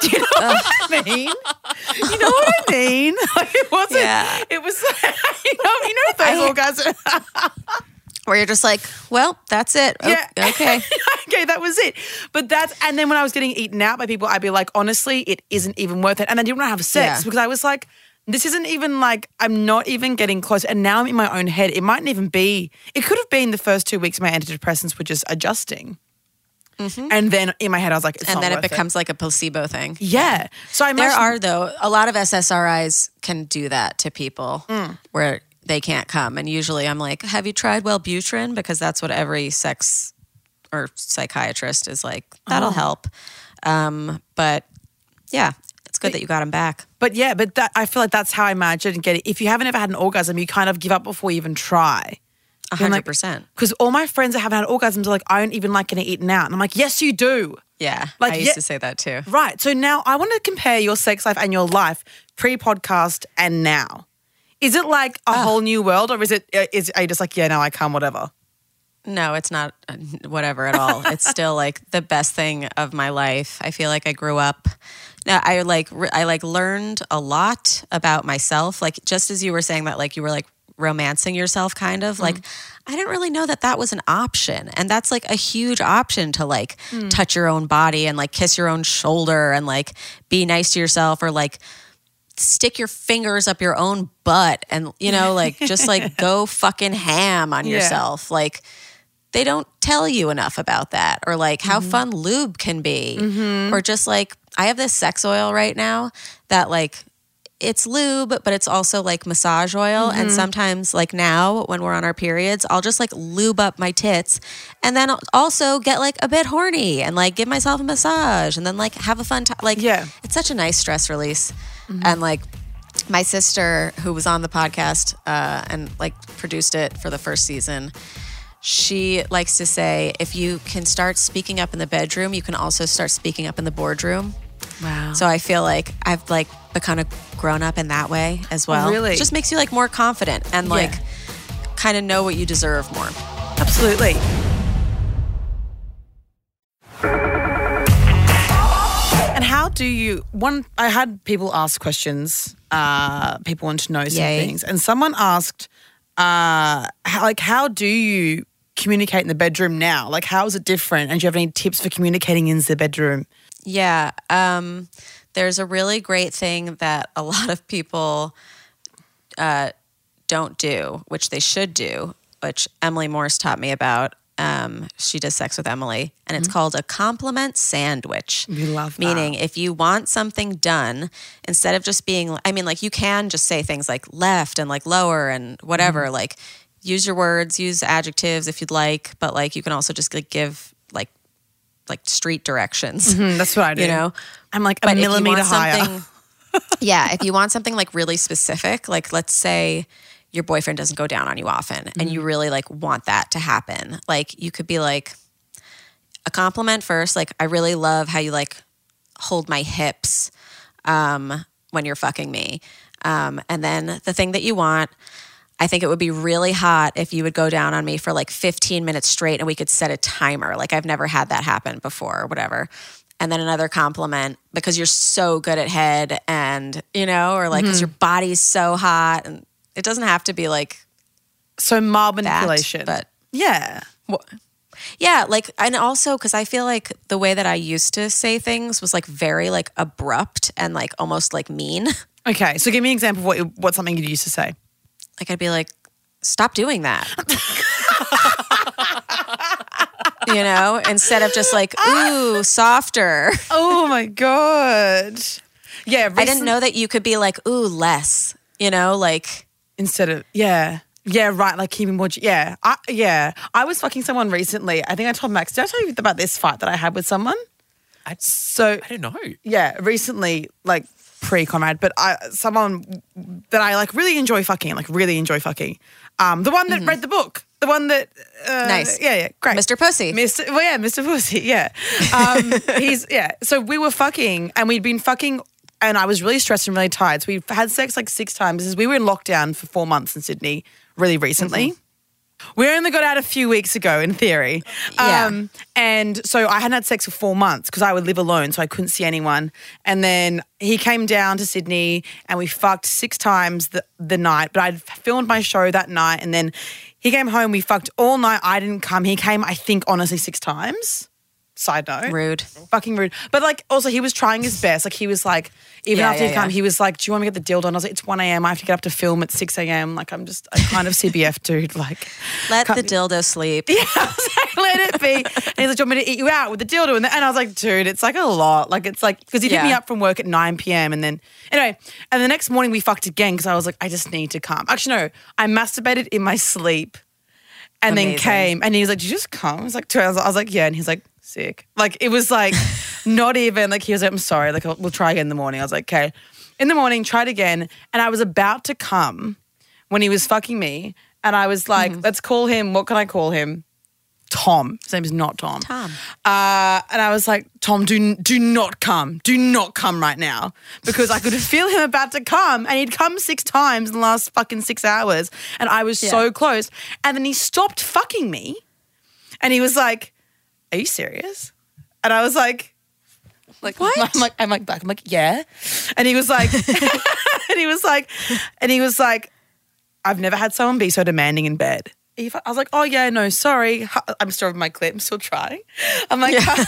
do you know what I mean? You know what I mean? Like it wasn't, yeah. it was like, you know, you know those orgasms. Where you're just like, well, that's it. Yeah. Oh, okay. Okay, that was it. But that's, and then when I was getting eaten out by people, I'd be like, honestly, it isn't even worth it. And I didn't want to have sex yeah. because I was like, this isn't even like, I'm not even getting close. And now I'm in my own head. It mightn't even be, it could have been the first two weeks my antidepressants were just adjusting. Mm-hmm. And then in my head, I was like, it's and not then worth it becomes it. Like a placebo thing. Yeah. So I imagine- there are though a lot of S S R Is can do that to people mm. where they can't come. And usually, I'm like, have you tried Wellbutrin? Because that's what every sex or psychiatrist is like. That'll oh. help. Um, but yeah, it's good but, that you got them back. But yeah, but that, I feel like that's how I imagine getting. If you haven't ever had an orgasm, you kind of give up before you even try. one hundred percent. Because like, all my friends that haven't had orgasms are like, I don't even like getting eaten out. And I'm like, yes, you do. Yeah, like, I used yeah, to say that too. Right. So now I want to compare your sex life and your life pre-podcast and now. Is it like a oh. whole new world, or is it? Is, are you just like, yeah, no, I come, whatever? No, it's not whatever at all. It's still like the best thing of my life. I feel like I grew up. Now I like I like learned a lot about myself. Like just as you were saying that, like you were like, romancing yourself kind of mm. like I didn't really know that that was an option, and that's like a huge option to like mm. touch your own body and like kiss your own shoulder and like be nice to yourself or like stick your fingers up your own butt and you know like just like go fucking ham on yeah. yourself. Like they don't tell you enough about that, or like how mm-hmm. fun lube can be mm-hmm. or just like I have this sex oil right now that like it's lube, but it's also like massage oil. Mm-hmm. And sometimes like now when we're on our periods, I'll just like lube up my tits and then I'll also get like a bit horny and like give myself a massage and then like have a fun time. Like yeah. it's such a nice stress release. Mm-hmm. And like my sister, who was on the podcast uh, and like produced it for the first season, she likes to say, if you can start speaking up in the bedroom, you can also start speaking up in the boardroom. Wow. So I feel like I've like become a grown up in that way as well. Really? It just makes you like more confident and yeah. like kind of know what you deserve more. Absolutely. And how do you, one, I had people ask questions, uh, people want to know some Yay. things. And someone asked, uh, how, like, how do you communicate in the bedroom now? Like, how is it different? And do you have any tips for communicating in the bedroom? Yeah, um, there's a really great thing that a lot of people uh, don't do, which they should do, which Emily Morse taught me about. Um, she does Sex with Emily, and it's mm-hmm. called a compliment sandwich. We love that. Meaning if you want something done, instead of just being, I mean, like you can just say things like left and like lower and whatever, mm-hmm. like use your words, use adjectives if you'd like, but like you can also just like give like like street directions. Mm-hmm, that's what I do. You know, I'm like a but millimeter higher. Yeah, if you want something like really specific, like let's say your boyfriend doesn't go down on you often and mm-hmm. you really like want that to happen. Like you could be like a compliment first. Like I really love how you like hold my hips um, when you're fucking me. Um, and then the thing that you want, I think it would be really hot if you would go down on me for like fifteen minutes straight and we could set a timer. Like I've never had that happen before or whatever. And then another compliment, because you're so good at head and, you know, or like, mm-hmm. cause your body's so hot, and it doesn't have to be like so mild manipulation, but yeah, well, yeah, like, and also because I feel like the way that I used to say things was like very like abrupt and like almost like mean. Okay, so give me an example of what what something you used to say. Like I'd be like, "Stop doing that," you know, instead of just like, "Ooh, softer." Oh my god! Yeah, recent- I didn't know that you could be like, "Ooh, less," you know, like. Instead of, yeah. Yeah, right, like keeping more, yeah. I, yeah. I was fucking someone recently. I think I told Max, did I tell you about this fight that I had with someone? I, so, I don't know. Yeah, recently, like pre-Conrad, but I someone that I like really enjoy fucking, like really enjoy fucking. Um, The one that mm-hmm. read the book. The one that... Uh, nice. Yeah, yeah, great. Mister Pussy. Mister Well, yeah, Mister Pussy, yeah. Um, he's, yeah. So we were fucking and we'd been fucking... And I was really stressed and really tired. So we had sex like six times. As we were in lockdown for four months in Sydney really recently. Mm-hmm. We only got out a few weeks ago in theory. Yeah. Um, and so I hadn't had sex for four months because I would live alone so I couldn't see anyone. And then he came down to Sydney and we fucked six times the, the night. But I'd filmed my show that night and then he came home. We fucked all night. I didn't come. He came, I think, honestly, six times. Side note. Rude. Fucking rude. But, like, also he was trying his best. Like, he was, like, even yeah, after yeah, he'd come, yeah. he was, like, do you want me to get the deal done? I was like, it's one a.m. I have to get up to film at six a.m. Like, I'm just a kind of C B F dude. Like, let the dildo sleep. Yeah, I was like, let it be. And he's like, do you want me to eat you out with the dildo? And, the, and I was like, dude, it's, like, a lot. Like, it's, like, because he yeah. hit me up from work at nine p.m. And then, anyway, and the next morning we fucked again because I was like, I just need to come. Actually, no, I masturbated in my sleep and Amazing. then came. And he was like, did you just come? I was like, two hours. I was like, yeah. And he's like, sick. Like, it was like not even, like, he was like, I'm sorry, like, we'll try again in the morning. I was like, okay. In the morning, tried again. And I was about to come when he was fucking me. And I was like, mm-hmm. let's call him, what can I call him? Tom. His name is not Tom. Tom. Uh, and I was like, Tom, do do not come. Do not come right now. Because I could feel him about to come and he'd come six times in the last fucking six hours. And I was yeah. so close. And then he stopped fucking me and he was like, are you serious? And I was like, like what? I'm like, I'm like back. I'm like, yeah. And he was like, and he was like, and he was like, I've never had someone be so demanding in bed. I was like, oh yeah, no, sorry. I'm still in my clip. I'm still trying. I'm like, yeah.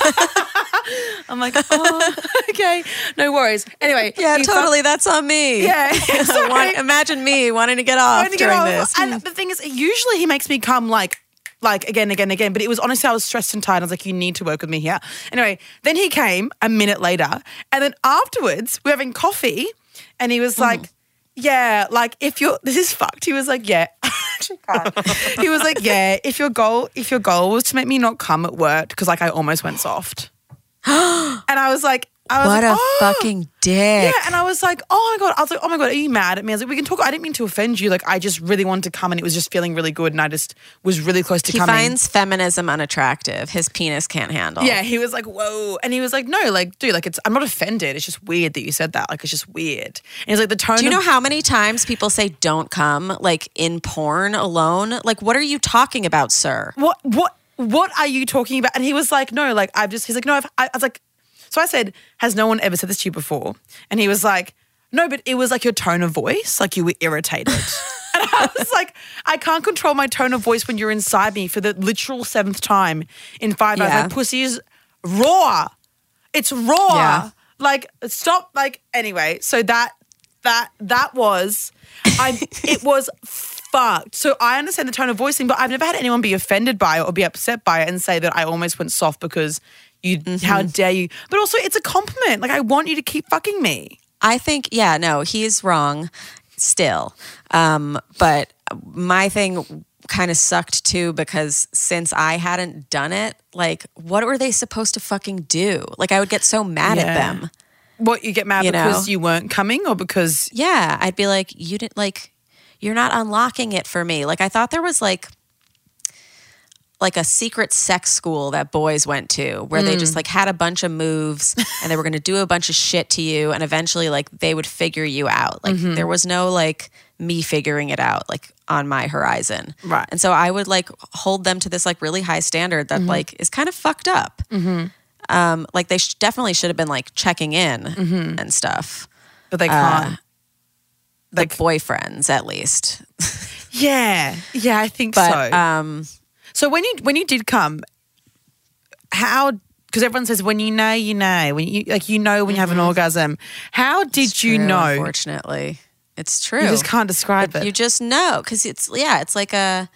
I'm like, oh, okay, no worries. Anyway, yeah, totally. Fuck- that's on me. Yeah, want, imagine me wanting to get off to during get off. this. And the thing is, usually he makes me come like. Like, again, again, again. But it was, honestly, I was stressed and tired. I was like, you need to work with me here. Anyway, then he came a minute later. And then afterwards, we were having coffee. And he was like, mm. yeah, like, if you're, this is fucked. He was like, yeah. He was like, yeah, if your goal, if your goal was to make me not come, it worked. Because, like, I almost went soft. And I was like, I was what like, a oh. fucking dick. Yeah, and I was like, oh my God. I was like, oh my God, are you mad at me? I was like, we can talk. I didn't mean to offend you. Like, I just really wanted to come and it was just feeling really good and I just was really close to he coming. He finds feminism unattractive. His penis can't handle. Yeah, he was like, whoa. And he was like, no, like, dude, like, it's. I'm not offended. It's just weird that you said that. Like, it's just weird. And he's like, the tone. Do you know of- how many times people say don't come, like, in porn alone? Like, what are you talking about, sir? What, what, what are you talking about? And he was like, no, like, I've just, he's like, no, I've, I, I was like, so I said, has no one ever said this to you before? And he was like, no, but it was like your tone of voice. Like you were irritated. And I was like, I can't control my tone of voice when you're inside me for the literal seventh time in five hours. Yeah. Like pussy is raw. It's raw. Yeah. Like stop. Like anyway, so that, that, that was, I. it was fucked. So I understand the tone of voice thing, but I've never had anyone be offended by it or be upset by it and say that I almost went soft because You, mm-hmm. How dare you? But also it's a compliment. Like I want you to keep fucking me. I think, yeah, no, he is wrong still. Um, but my thing kind of sucked too because since I hadn't done it, like what were they supposed to fucking do? Like I would get so mad yeah. at them. What, you get mad you because know? You weren't coming or because? Yeah, I'd be like, you didn't like, you're not unlocking it for me. Like I thought there was like, like a secret sex school that boys went to where mm. they just like had a bunch of moves and they were going to do a bunch of shit to you and eventually like they would figure you out. Like mm-hmm. there was no like me figuring it out like on my horizon. Right. And so I would like hold them to this like really high standard that mm-hmm. like is kind of fucked up. Mm-hmm. Um, like they sh- definitely should have been like checking in mm-hmm. and stuff. But they can't. Uh, like the boyfriends at least. Yeah. Yeah, I think but, so. Um, So when you when you did come, how, because everyone says when you know, you know. When you like you know when you have an mm-hmm. orgasm. How did it's you true, know? Unfortunately. It's true. You just can't describe but it. You just know because it's, yeah, it's like a,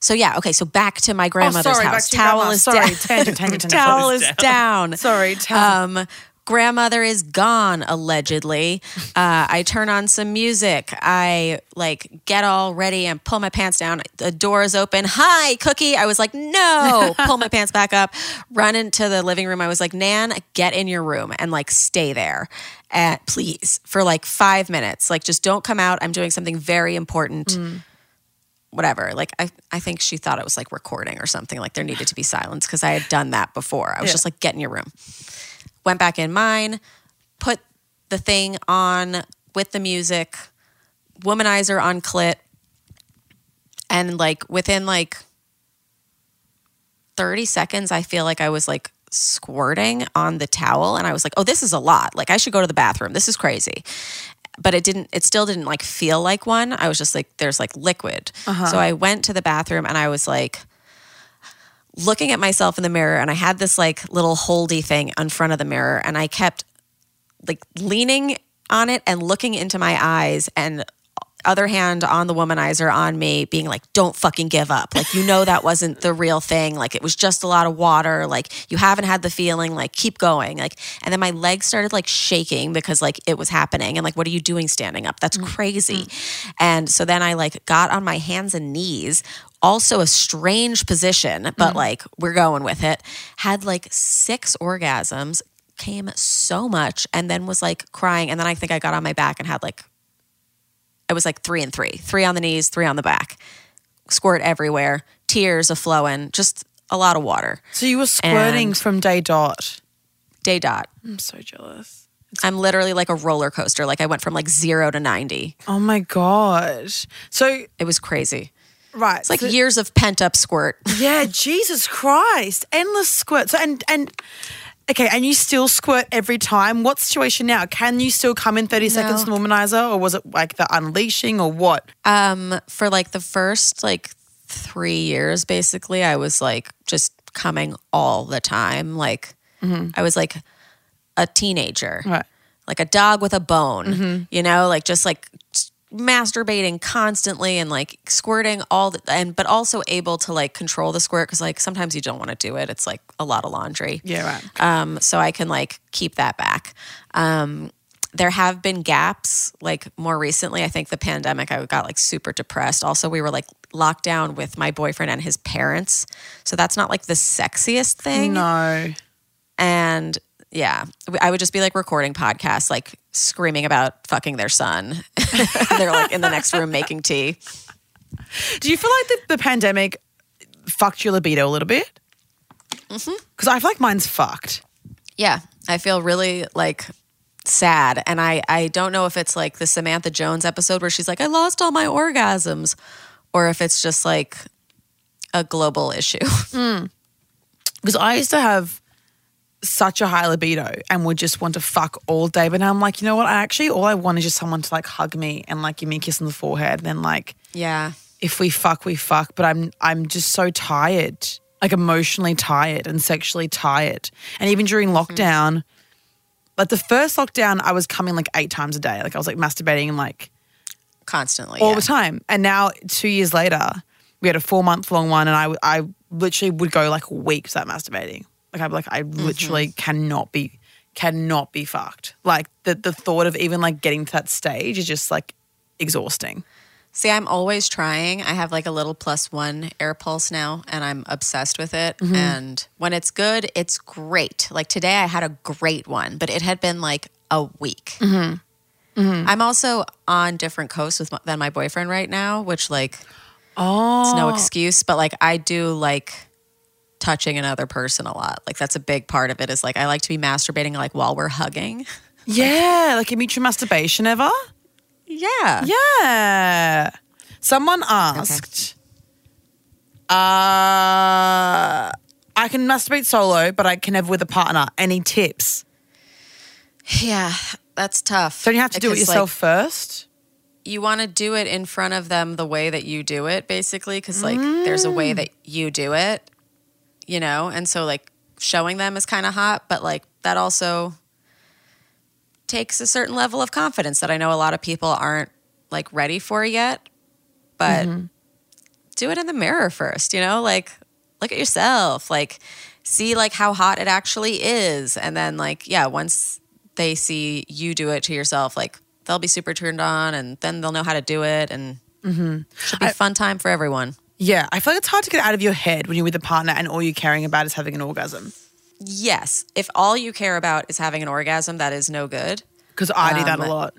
so yeah, okay, so back to my grandmother's oh, sorry, house. Towel is down. Towel is down. Sorry, towel. Um, grandmother is gone, allegedly. Uh, I turn on some music. I like get all ready and pull my pants down. The door is open. Hi, Cookie. I was like, no. Pull my pants back up. Run into the living room. I was like, Nan, get in your room and like stay there, at, please, for like five minutes. Like just don't come out. I'm doing something very important. Mm. Whatever. Like I, I think she thought it was like recording or something. Like there needed to be silence because I had done that before. I was yeah. just like, get in your room. Went back in mine, put the thing on with the music, Womanizer on clit, and like within like thirty seconds, I feel like I was like squirting on the towel and I was like, oh, this is a lot. Like I should go to the bathroom. This is crazy. But it didn't, it still didn't like feel like one. I was just like, there's like liquid. Uh-huh. So I went to the bathroom and I was like, looking at myself in the mirror and I had this like little holdy thing in front of the mirror and I kept like leaning on it and looking into my eyes and other hand on the Womanizer on me being like, don't fucking give up. Like, you know, that wasn't the real thing. Like it was just a lot of water. Like you haven't had the feeling, like keep going. Like, and then my legs started like shaking because like it was happening. And like, what are you doing standing up? That's crazy. Mm-hmm. And so then I like got on my hands and knees, also a strange position, but mm-hmm. like we're going with it. Had like six orgasms, came so much and then was like crying. And then I think I got on my back and had like, it was like three and three, three on the knees, three on the back, squirt everywhere, tears are flowing, just a lot of water. So you were squirting and from day dot? Day dot. I'm so jealous. It's I'm literally like a roller coaster. Like I went from like zero to ninety. Oh my gosh. So it was crazy. Right. It's like so, years of pent up squirt. Yeah, Jesus Christ. Endless squirt. So and and okay, and you still squirt every time. What situation now? Can you still come in thirty no. seconds to Womanizer, or was it like the unleashing or what? Um, for like the first like three years basically, I was like just coming all the time. Like mm-hmm. I was like a teenager. Right. Like a dog with a bone. Mm-hmm. You know, like just like masturbating constantly and like squirting all the, and but also able to like control the squirt because like sometimes you don't want to do it. It's like a lot of laundry. Yeah, right. Um, so I can like keep that back. Um, there have been gaps like more recently. I think the pandemic, I got like super depressed. Also, we were like locked down with my boyfriend and his parents, so that's not like the sexiest thing. No, and Yeah. I would just be like recording podcasts, like screaming about fucking their son. They're like in the next room making tea. Do you feel like the, the pandemic fucked your libido a little bit? Mm-hmm. Because I feel like mine's fucked. Yeah. I feel really like sad. And I, I don't know if it's like the Samantha Jones episode where she's like, I lost all my orgasms. Or if it's just like a global issue. Mm. Because I used to have such a high libido and would just want to fuck all day. But now I'm like, you know what? I actually, all I want is just someone to like hug me and like give me a kiss on the forehead. And then like, yeah, if we fuck, we fuck. But I'm, I'm just so tired, like emotionally tired and sexually tired. And even during lockdown, mm. like the first lockdown, I was coming like eight times a day. Like I was like masturbating like constantly all yeah. the time. And now two years later, we had a four month long one, and I, I literally would go like a week without masturbating. Like I'd be like, I literally mm-hmm. cannot be, cannot be fucked. Like the the thought of even like getting to that stage is just like exhausting. See, I'm always trying. I have like a little Plus One air pulse now, and I'm obsessed with it. Mm-hmm. And when it's good, it's great. Like today I had a great one, but it had been like a week. Mm-hmm. Mm-hmm. I'm also on different coasts with my, than my boyfriend right now, which like, oh, it's no excuse. But like I do like touching another person a lot. Like that's a big part of it is like I like to be masturbating like while we're hugging. Yeah, like, like mutual masturbation ever? Yeah. Yeah. Someone asked, okay. uh, I can masturbate solo, but I can never with a partner. Any tips? Yeah, that's tough. Don't you have to do it yourself like, first? You want to do it in front of them the way that you do it, basically, because like mm. there's a way that you do it, you know? And so like showing them is kind of hot, but like that also takes a certain level of confidence that I know a lot of people aren't like ready for yet, but mm-hmm. do it in the mirror first, you know, like look at yourself, like see like how hot it actually is. And then like, yeah, once they see you do it to yourself, like they'll be super turned on and then they'll know how to do it and mm-hmm. it should be I, a fun time for everyone. Yeah. I feel like it's hard to get out of your head when you're with a partner and all you're caring about is having an orgasm. Yes. If all you care about is having an orgasm, that is no good. Because I do that um, a lot.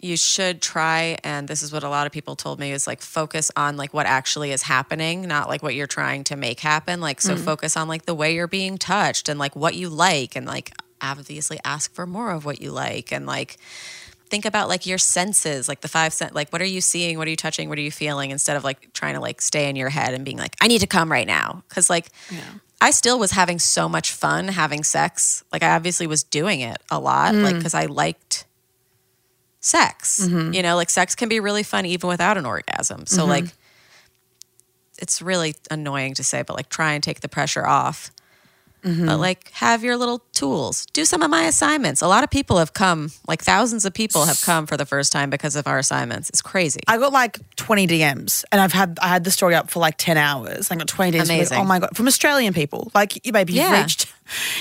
You should try, and this is what a lot of people told me, is like focus on like what actually is happening, not like what you're trying to make happen. Like so mm. focus on like the way you're being touched and like what you like, and like obviously ask for more of what you like, and like think about like your senses, like the five senses, like what are you seeing, what are you touching, what are you feeling, instead of like trying to like stay in your head and being like, I need to come right now. Because like... Yeah. I still was having so much fun having sex. Like I obviously was doing it a lot, mm. like because I liked sex. Mm-hmm. You know, like sex can be really fun even without an orgasm. So mm-hmm. like it's really annoying to say, but like try and take the pressure off. Mm-hmm. But like have your little tools. Do some of my assignments. A lot of people have come, like thousands of people have come for the first time because of our assignments. It's crazy. I got like twenty D Ms and I've had I had the story up for like ten hours. I got twenty D Ms. Amazing. From, oh my God, from Australian people. Like baby, yeah. you've reached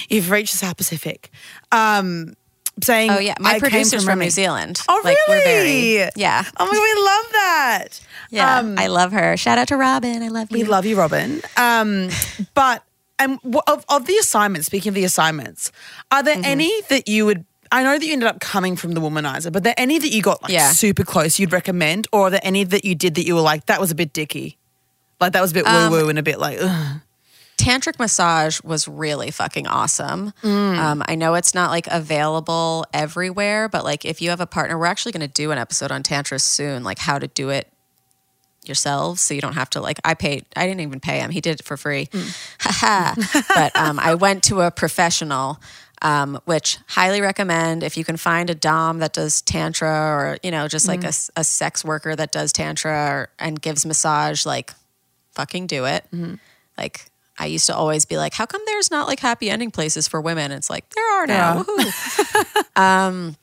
you've reached the South Pacific. Um saying oh yeah, my I producer's from, from New Zealand. Oh like, really? We're very, yeah. Oh my God, we love that. Yeah, um, I love her. Shout out to Robin. I love you. We love you, Robin. Um, but. And of, of the assignments, speaking of the assignments, are there mm-hmm. any that you would, I know that you ended up coming from the Womanizer, but are there any that you got like yeah. super close you'd recommend, or are there any that you did that you were like, that was a bit dicky? Like that was a bit um, woo-woo and a bit like, ugh. Tantric massage was really fucking awesome. Mm. Um, I know it's not like available everywhere, but like if you have a partner, we're actually going to do an episode on Tantra soon, like how to do it yourselves, so you don't have to like I paid I didn't even pay him, he did it for free. mm. Haha. But um I went to a professional, um which highly recommend if you can find a dom that does Tantra, or you know just like mm. a, a sex worker that does Tantra or, and gives massage, like fucking do it. mm. Like I used to always be like, how come there's not like happy ending places for women? It's like there are now. yeah. um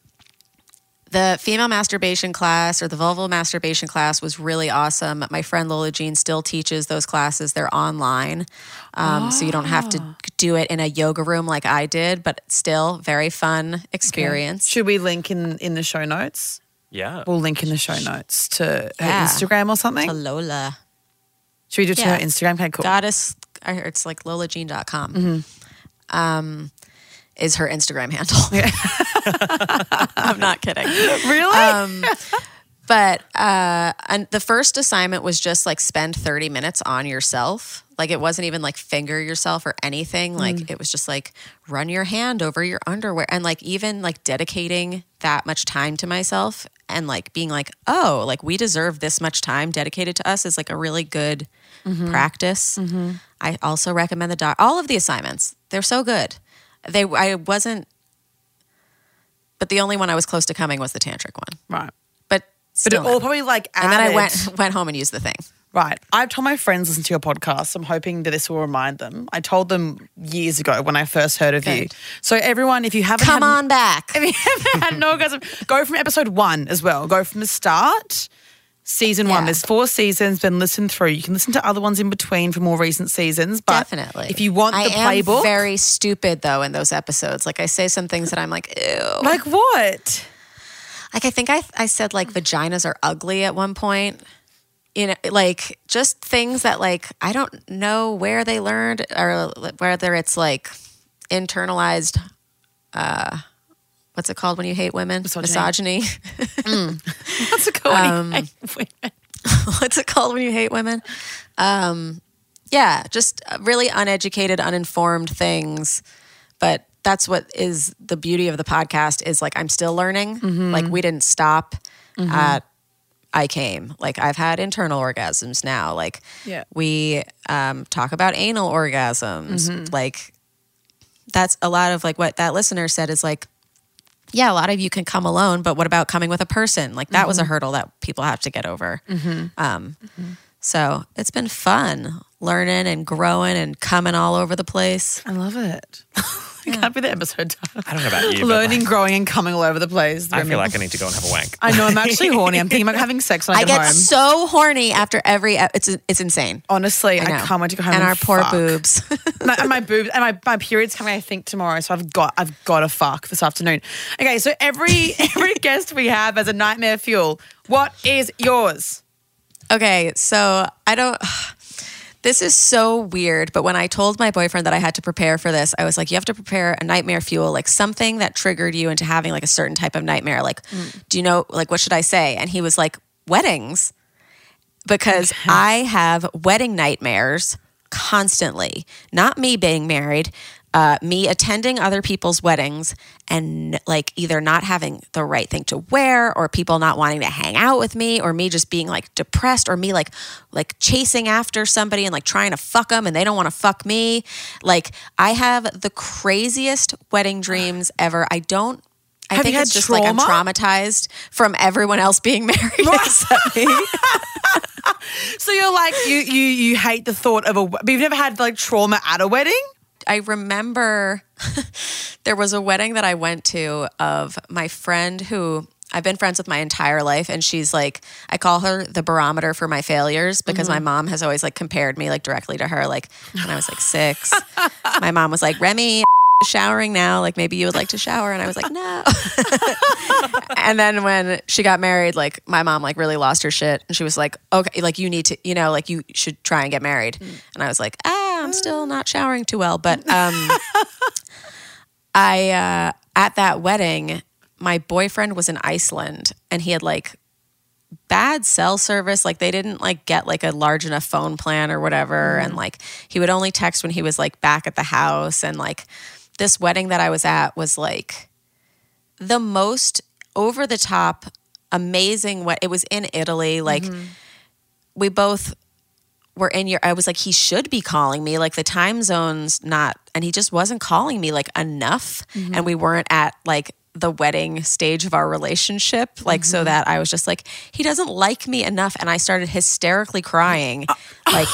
The female masturbation class or the vulval masturbation class was really awesome. My friend Lola Jean still teaches those classes. They're online. Um, oh. So you don't have to do it in a yoga room like I did, but still very fun experience. Okay. Should we link in, in the show notes? Yeah. We'll link in the show notes to her yeah. Instagram or something. To Lola. Should we do it to yeah. her Instagram? Okay, cool. Goddess, it's like lola jean dot com. Mm-hmm. Um, is her Instagram handle. I'm not kidding. Really? Um, but uh, and the first assignment was just like spend thirty minutes on yourself. Like it wasn't even like finger yourself or anything. Like mm. it was just like run your hand over your underwear. And like even like dedicating that much time to myself and like being like, oh, like we deserve this much time dedicated to us is like a really good mm-hmm. practice. Mm-hmm. I also recommend the doc. All of the assignments, they're so good. They, I wasn't, but the only one I was close to coming was the tantric one. Right. But still. But it all probably like added. And then I went went home and used the thing. Right. I've told my friends listen to your podcast. I'm hoping that this will remind them. I told them years ago when I first heard of Good. you. So everyone, if you haven't Come had, on back. If you haven't had an orgasm, go from episode one as well. Go from the start. Season one. Yeah. There's four seasons, then listen through. You can listen to other ones in between for more recent seasons. But Definitely. if you want the I playbook. I am very stupid, though, in those episodes. Like, I say some things that I'm like, ew. Like what? Like, I think I I said, like, vaginas are ugly at one point. You know, like, just things that, like, I don't know where they learned or whether it's, like, internalized, uh, what's it called when you hate women? Misogyny. Misogyny. Mm. What's it called um, when you hate women? What's it called when you hate women? Um, yeah, just really uneducated, uninformed things. But that's what is the beauty of the podcast is like I'm still learning. Mm-hmm. Like we didn't stop mm-hmm. at I came. Like I've had internal orgasms now. Like yeah. we um, talk about anal orgasms. Mm-hmm. Like that's a lot of like what that listener said is like, yeah, a lot of you can come alone, but what about coming with a person? Like that mm-hmm. was a hurdle that people have to get over. Mm-hmm. Um, mm-hmm. So it's been fun learning and growing and coming all over the place. I love it. It yeah. can't be the episode done. I don't know about you. Learning, like, growing and coming all over the place. I feel like I need to go and have a wank. I know, I'm actually horny. I'm thinking about having sex when I, I get home. I get so horny after every, it's it's insane. Honestly, I, I can't wait to go home and, and our fuck. Poor boobs. my, and my boobs, and my, my period's coming, I think, tomorrow. So I've got I've got to fuck this afternoon. Okay, so every every guest we have has a nightmare fuel. What is yours? Okay, so I don't... This is so weird, but when I told my boyfriend that I had to prepare for this, I was like, you have to prepare a nightmare fuel, like something that triggered you into having like a certain type of nightmare. Like, mm. do you know, like, what should I say? And he was like, weddings, because okay. I have wedding nightmares constantly. Not me being married, uh, me attending other people's weddings and like either not having the right thing to wear or people not wanting to hang out with me or me just being like depressed or me like like chasing after somebody and like trying to fuck them and they don't want to fuck me. Like I have the craziest wedding dreams ever. I don't, I have think it's just trauma? Like I'm traumatized from everyone else being married except me. So you're like, you, you, you hate the thought of a, but you've never had like trauma at a wedding? I remember there was a wedding that I went to of my friend who I've been friends with my entire life. And she's like, I call her the barometer for my failures because mm-hmm. my mom has always like compared me like directly to her. Like when I was like six, my mom was like, Remy, showering now. Like maybe you would like to shower. And I was like, no. And then when she got married, like my mom like really lost her shit. And she was like, okay, like you need to, you know, like you should try and get married. Mm. And I was like, ah. I'm still not showering too well, but um, I uh, at that wedding, my boyfriend was in Iceland and he had like bad cell service. Like they didn't like get like a large enough phone plan or whatever. Mm. And like he would only text when he was like back at the house. And like this wedding that I was at was like the most over the top, amazing. What it was in Italy. Like mm-hmm. we both. We're in your, I was like, he should be calling me. Like the time zone's not, and he just wasn't calling me like enough. Mm-hmm. And we weren't at like the wedding stage of our relationship. Like, mm-hmm. so that I was just like, he doesn't like me enough. And I started hysterically crying like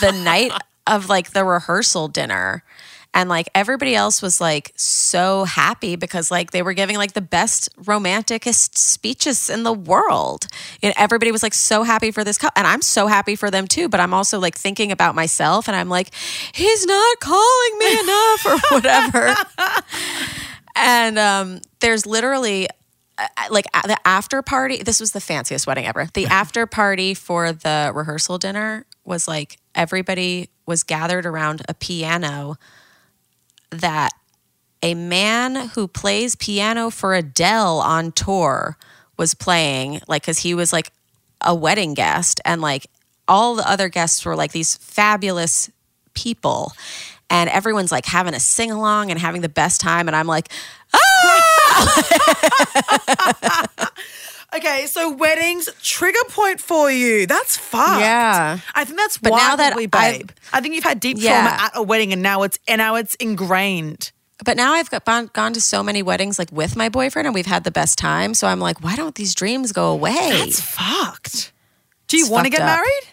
the night of like the rehearsal dinner. And like everybody else was like so happy because like they were giving like the best romanticist speeches in the world. And everybody was like so happy for this couple. And I'm so happy for them too. But I'm also like thinking about myself and I'm like, he's not calling me enough or whatever. And um, there's literally uh, like the after party. This was the fanciest wedding ever. The after party for the rehearsal dinner was like everybody was gathered around a piano that a man who plays piano for Adele on tour was playing, like, because he was like a wedding guest, and like all the other guests were like these fabulous people, and everyone's like having a sing along and having the best time, and I'm like, ah! Okay, so weddings, trigger point for you. That's fucked. Yeah. I think that's but now that we babe. I've, I think you've had deep yeah. trauma at a wedding, and now it's and now it's ingrained. But now I've got, gone to so many weddings like with my boyfriend, and we've had the best time. So I'm like, why don't these dreams go away? That's fucked. Do you want to get up. married?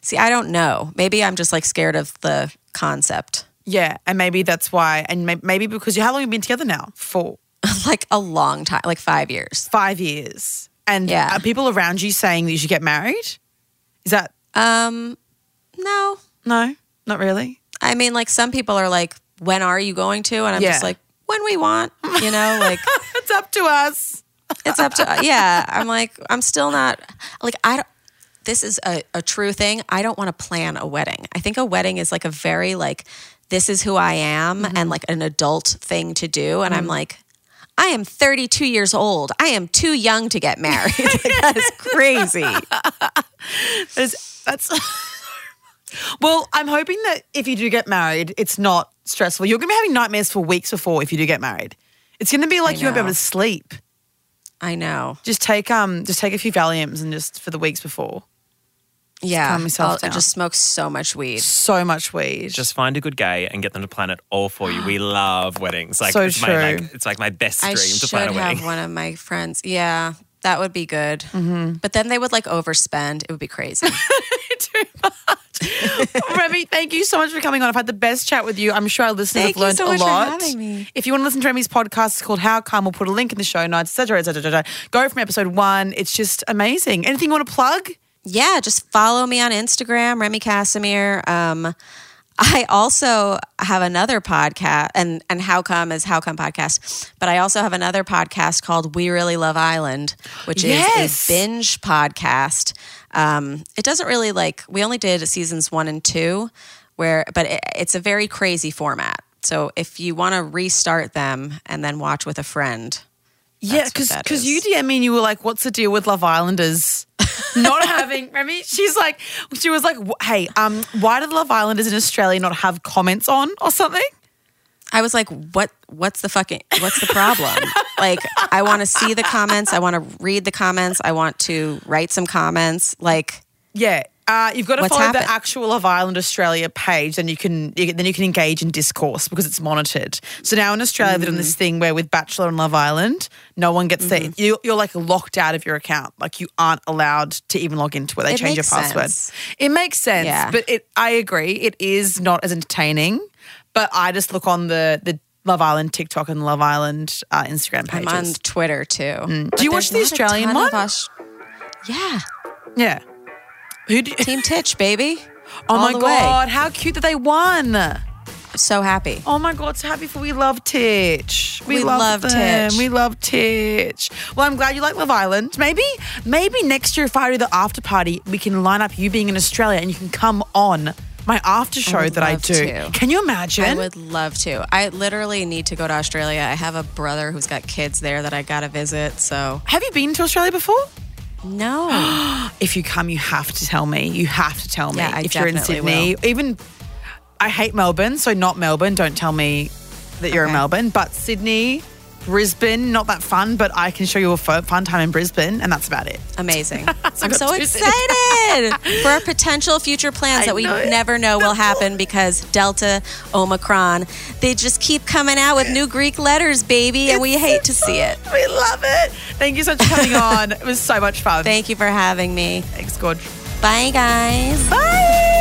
See, I don't know. Maybe I'm just like scared of the concept. Yeah, and maybe that's why. And maybe because you, how long have you been together now? Four. Like a long time, like five years. Five years. And yeah. are people around you saying that you should get married? Is that? Um, no. No, not really. I mean, like some people are like, when are you going to? And I'm yeah. just like, when we want, you know, like. It's up to us. It's up to, yeah. I'm like, I'm still not, like I don't, this is a, a true thing. I don't want to plan a wedding. I think a wedding is like a very like, this is who I am mm-hmm. and like an adult thing to do. And mm-hmm. I'm like, I am thirty-two years old. I am too young to get married. Like, that is crazy. that's, that's Well, I'm hoping that if you do get married, it's not stressful. You're going to be having nightmares for weeks before if you do get married. It's going to be like you won't be able to sleep. I know. Just take um, just take a few Valiums and just for the weeks before. Yeah. Calm yourself I'll, down. I just smoke so much weed. So much weed. Just find a good gay and get them to plan it all for you. We love weddings. Like, so it's true. My, like, it's like my best dream I to plan a wedding. I should have one of my friends. Yeah, that would be good. Mm-hmm. But then they would like overspend. It would be crazy. Too much. Remy, thank you so much for coming on. I've had the best chat with you. I'm sure our listeners have learned so a lot. Thank you so much for having me. If you want to listen to Remy's podcast, it's called How Come. We'll put a link in the show notes, et cetera, et cetera, et cetera. Go from episode one. It's just amazing. Anything you want to plug? Yeah, just follow me on Instagram, Remy Kassimir. Um, I also have another podcast, and, and How Come is How Come Podcast, but I also have another podcast called We Really Love Island, which yes. is a binge podcast. Um, it doesn't really like, we only did seasons one and two, where, but it, it's a very crazy format. So if you want to restart them and then watch with a friend. Yeah, because you D M me and you were like, what's the deal with Love Islanders? Not having, Remy, she's like, she was like, hey, um, why do the Love Islanders in Australia not have comments on or something? I was like, what, what's the fucking, what's the problem? Like, I want to see the comments. I want to read the comments. I want to write some comments. Like, yeah. Uh, you've got to follow happened? the actual Love Island Australia page, then you can you, then you can engage in discourse because it's monitored. So now in Australia, mm. they're doing this thing where with Bachelor and Love Island, no one gets mm-hmm. there. You, you're like locked out of your account. Like you aren't allowed to even log into it. They it change your password. Sense. It makes sense. Yeah. But it, I agree. It is not as entertaining. But I just look on the, the Love Island TikTok and Love Island uh, Instagram pages. I'm on Twitter too. Mm. Do you watch the Australian one? Aus- yeah. Yeah. Who do you- Team Titch, baby. Oh my God, way. How cute that they won. So happy. Oh my God, so happy for we love Titch. We, we love, love them. Titch. We love Titch. Well, I'm glad you like Love Island. Maybe maybe next year if I do the after party, we can line up you being in Australia and you can come on my after show I that I do. To. Can you imagine? I would love to. I literally need to go to Australia. I have a brother who's got kids there that I got to visit, so. Have you been to Australia before? No. If you come, you have to tell me. You have to tell me. Yeah, I if you're in Sydney, will. Even I hate Melbourne, so not Melbourne. Don't tell me that you're okay. in Melbourne, but Sydney, Brisbane, not that fun, but I can show you a fun time in Brisbane, and that's about it. Amazing. so I'm so excited for our potential future plans I that we know. never know will happen because Delta, Omicron, they just keep coming out with new Greek letters, baby, and it's we hate so to see it. We love it. Thank you so much for coming on. It was so much fun. Thank you for having me. Thanks, Gorge. Bye, guys. Bye.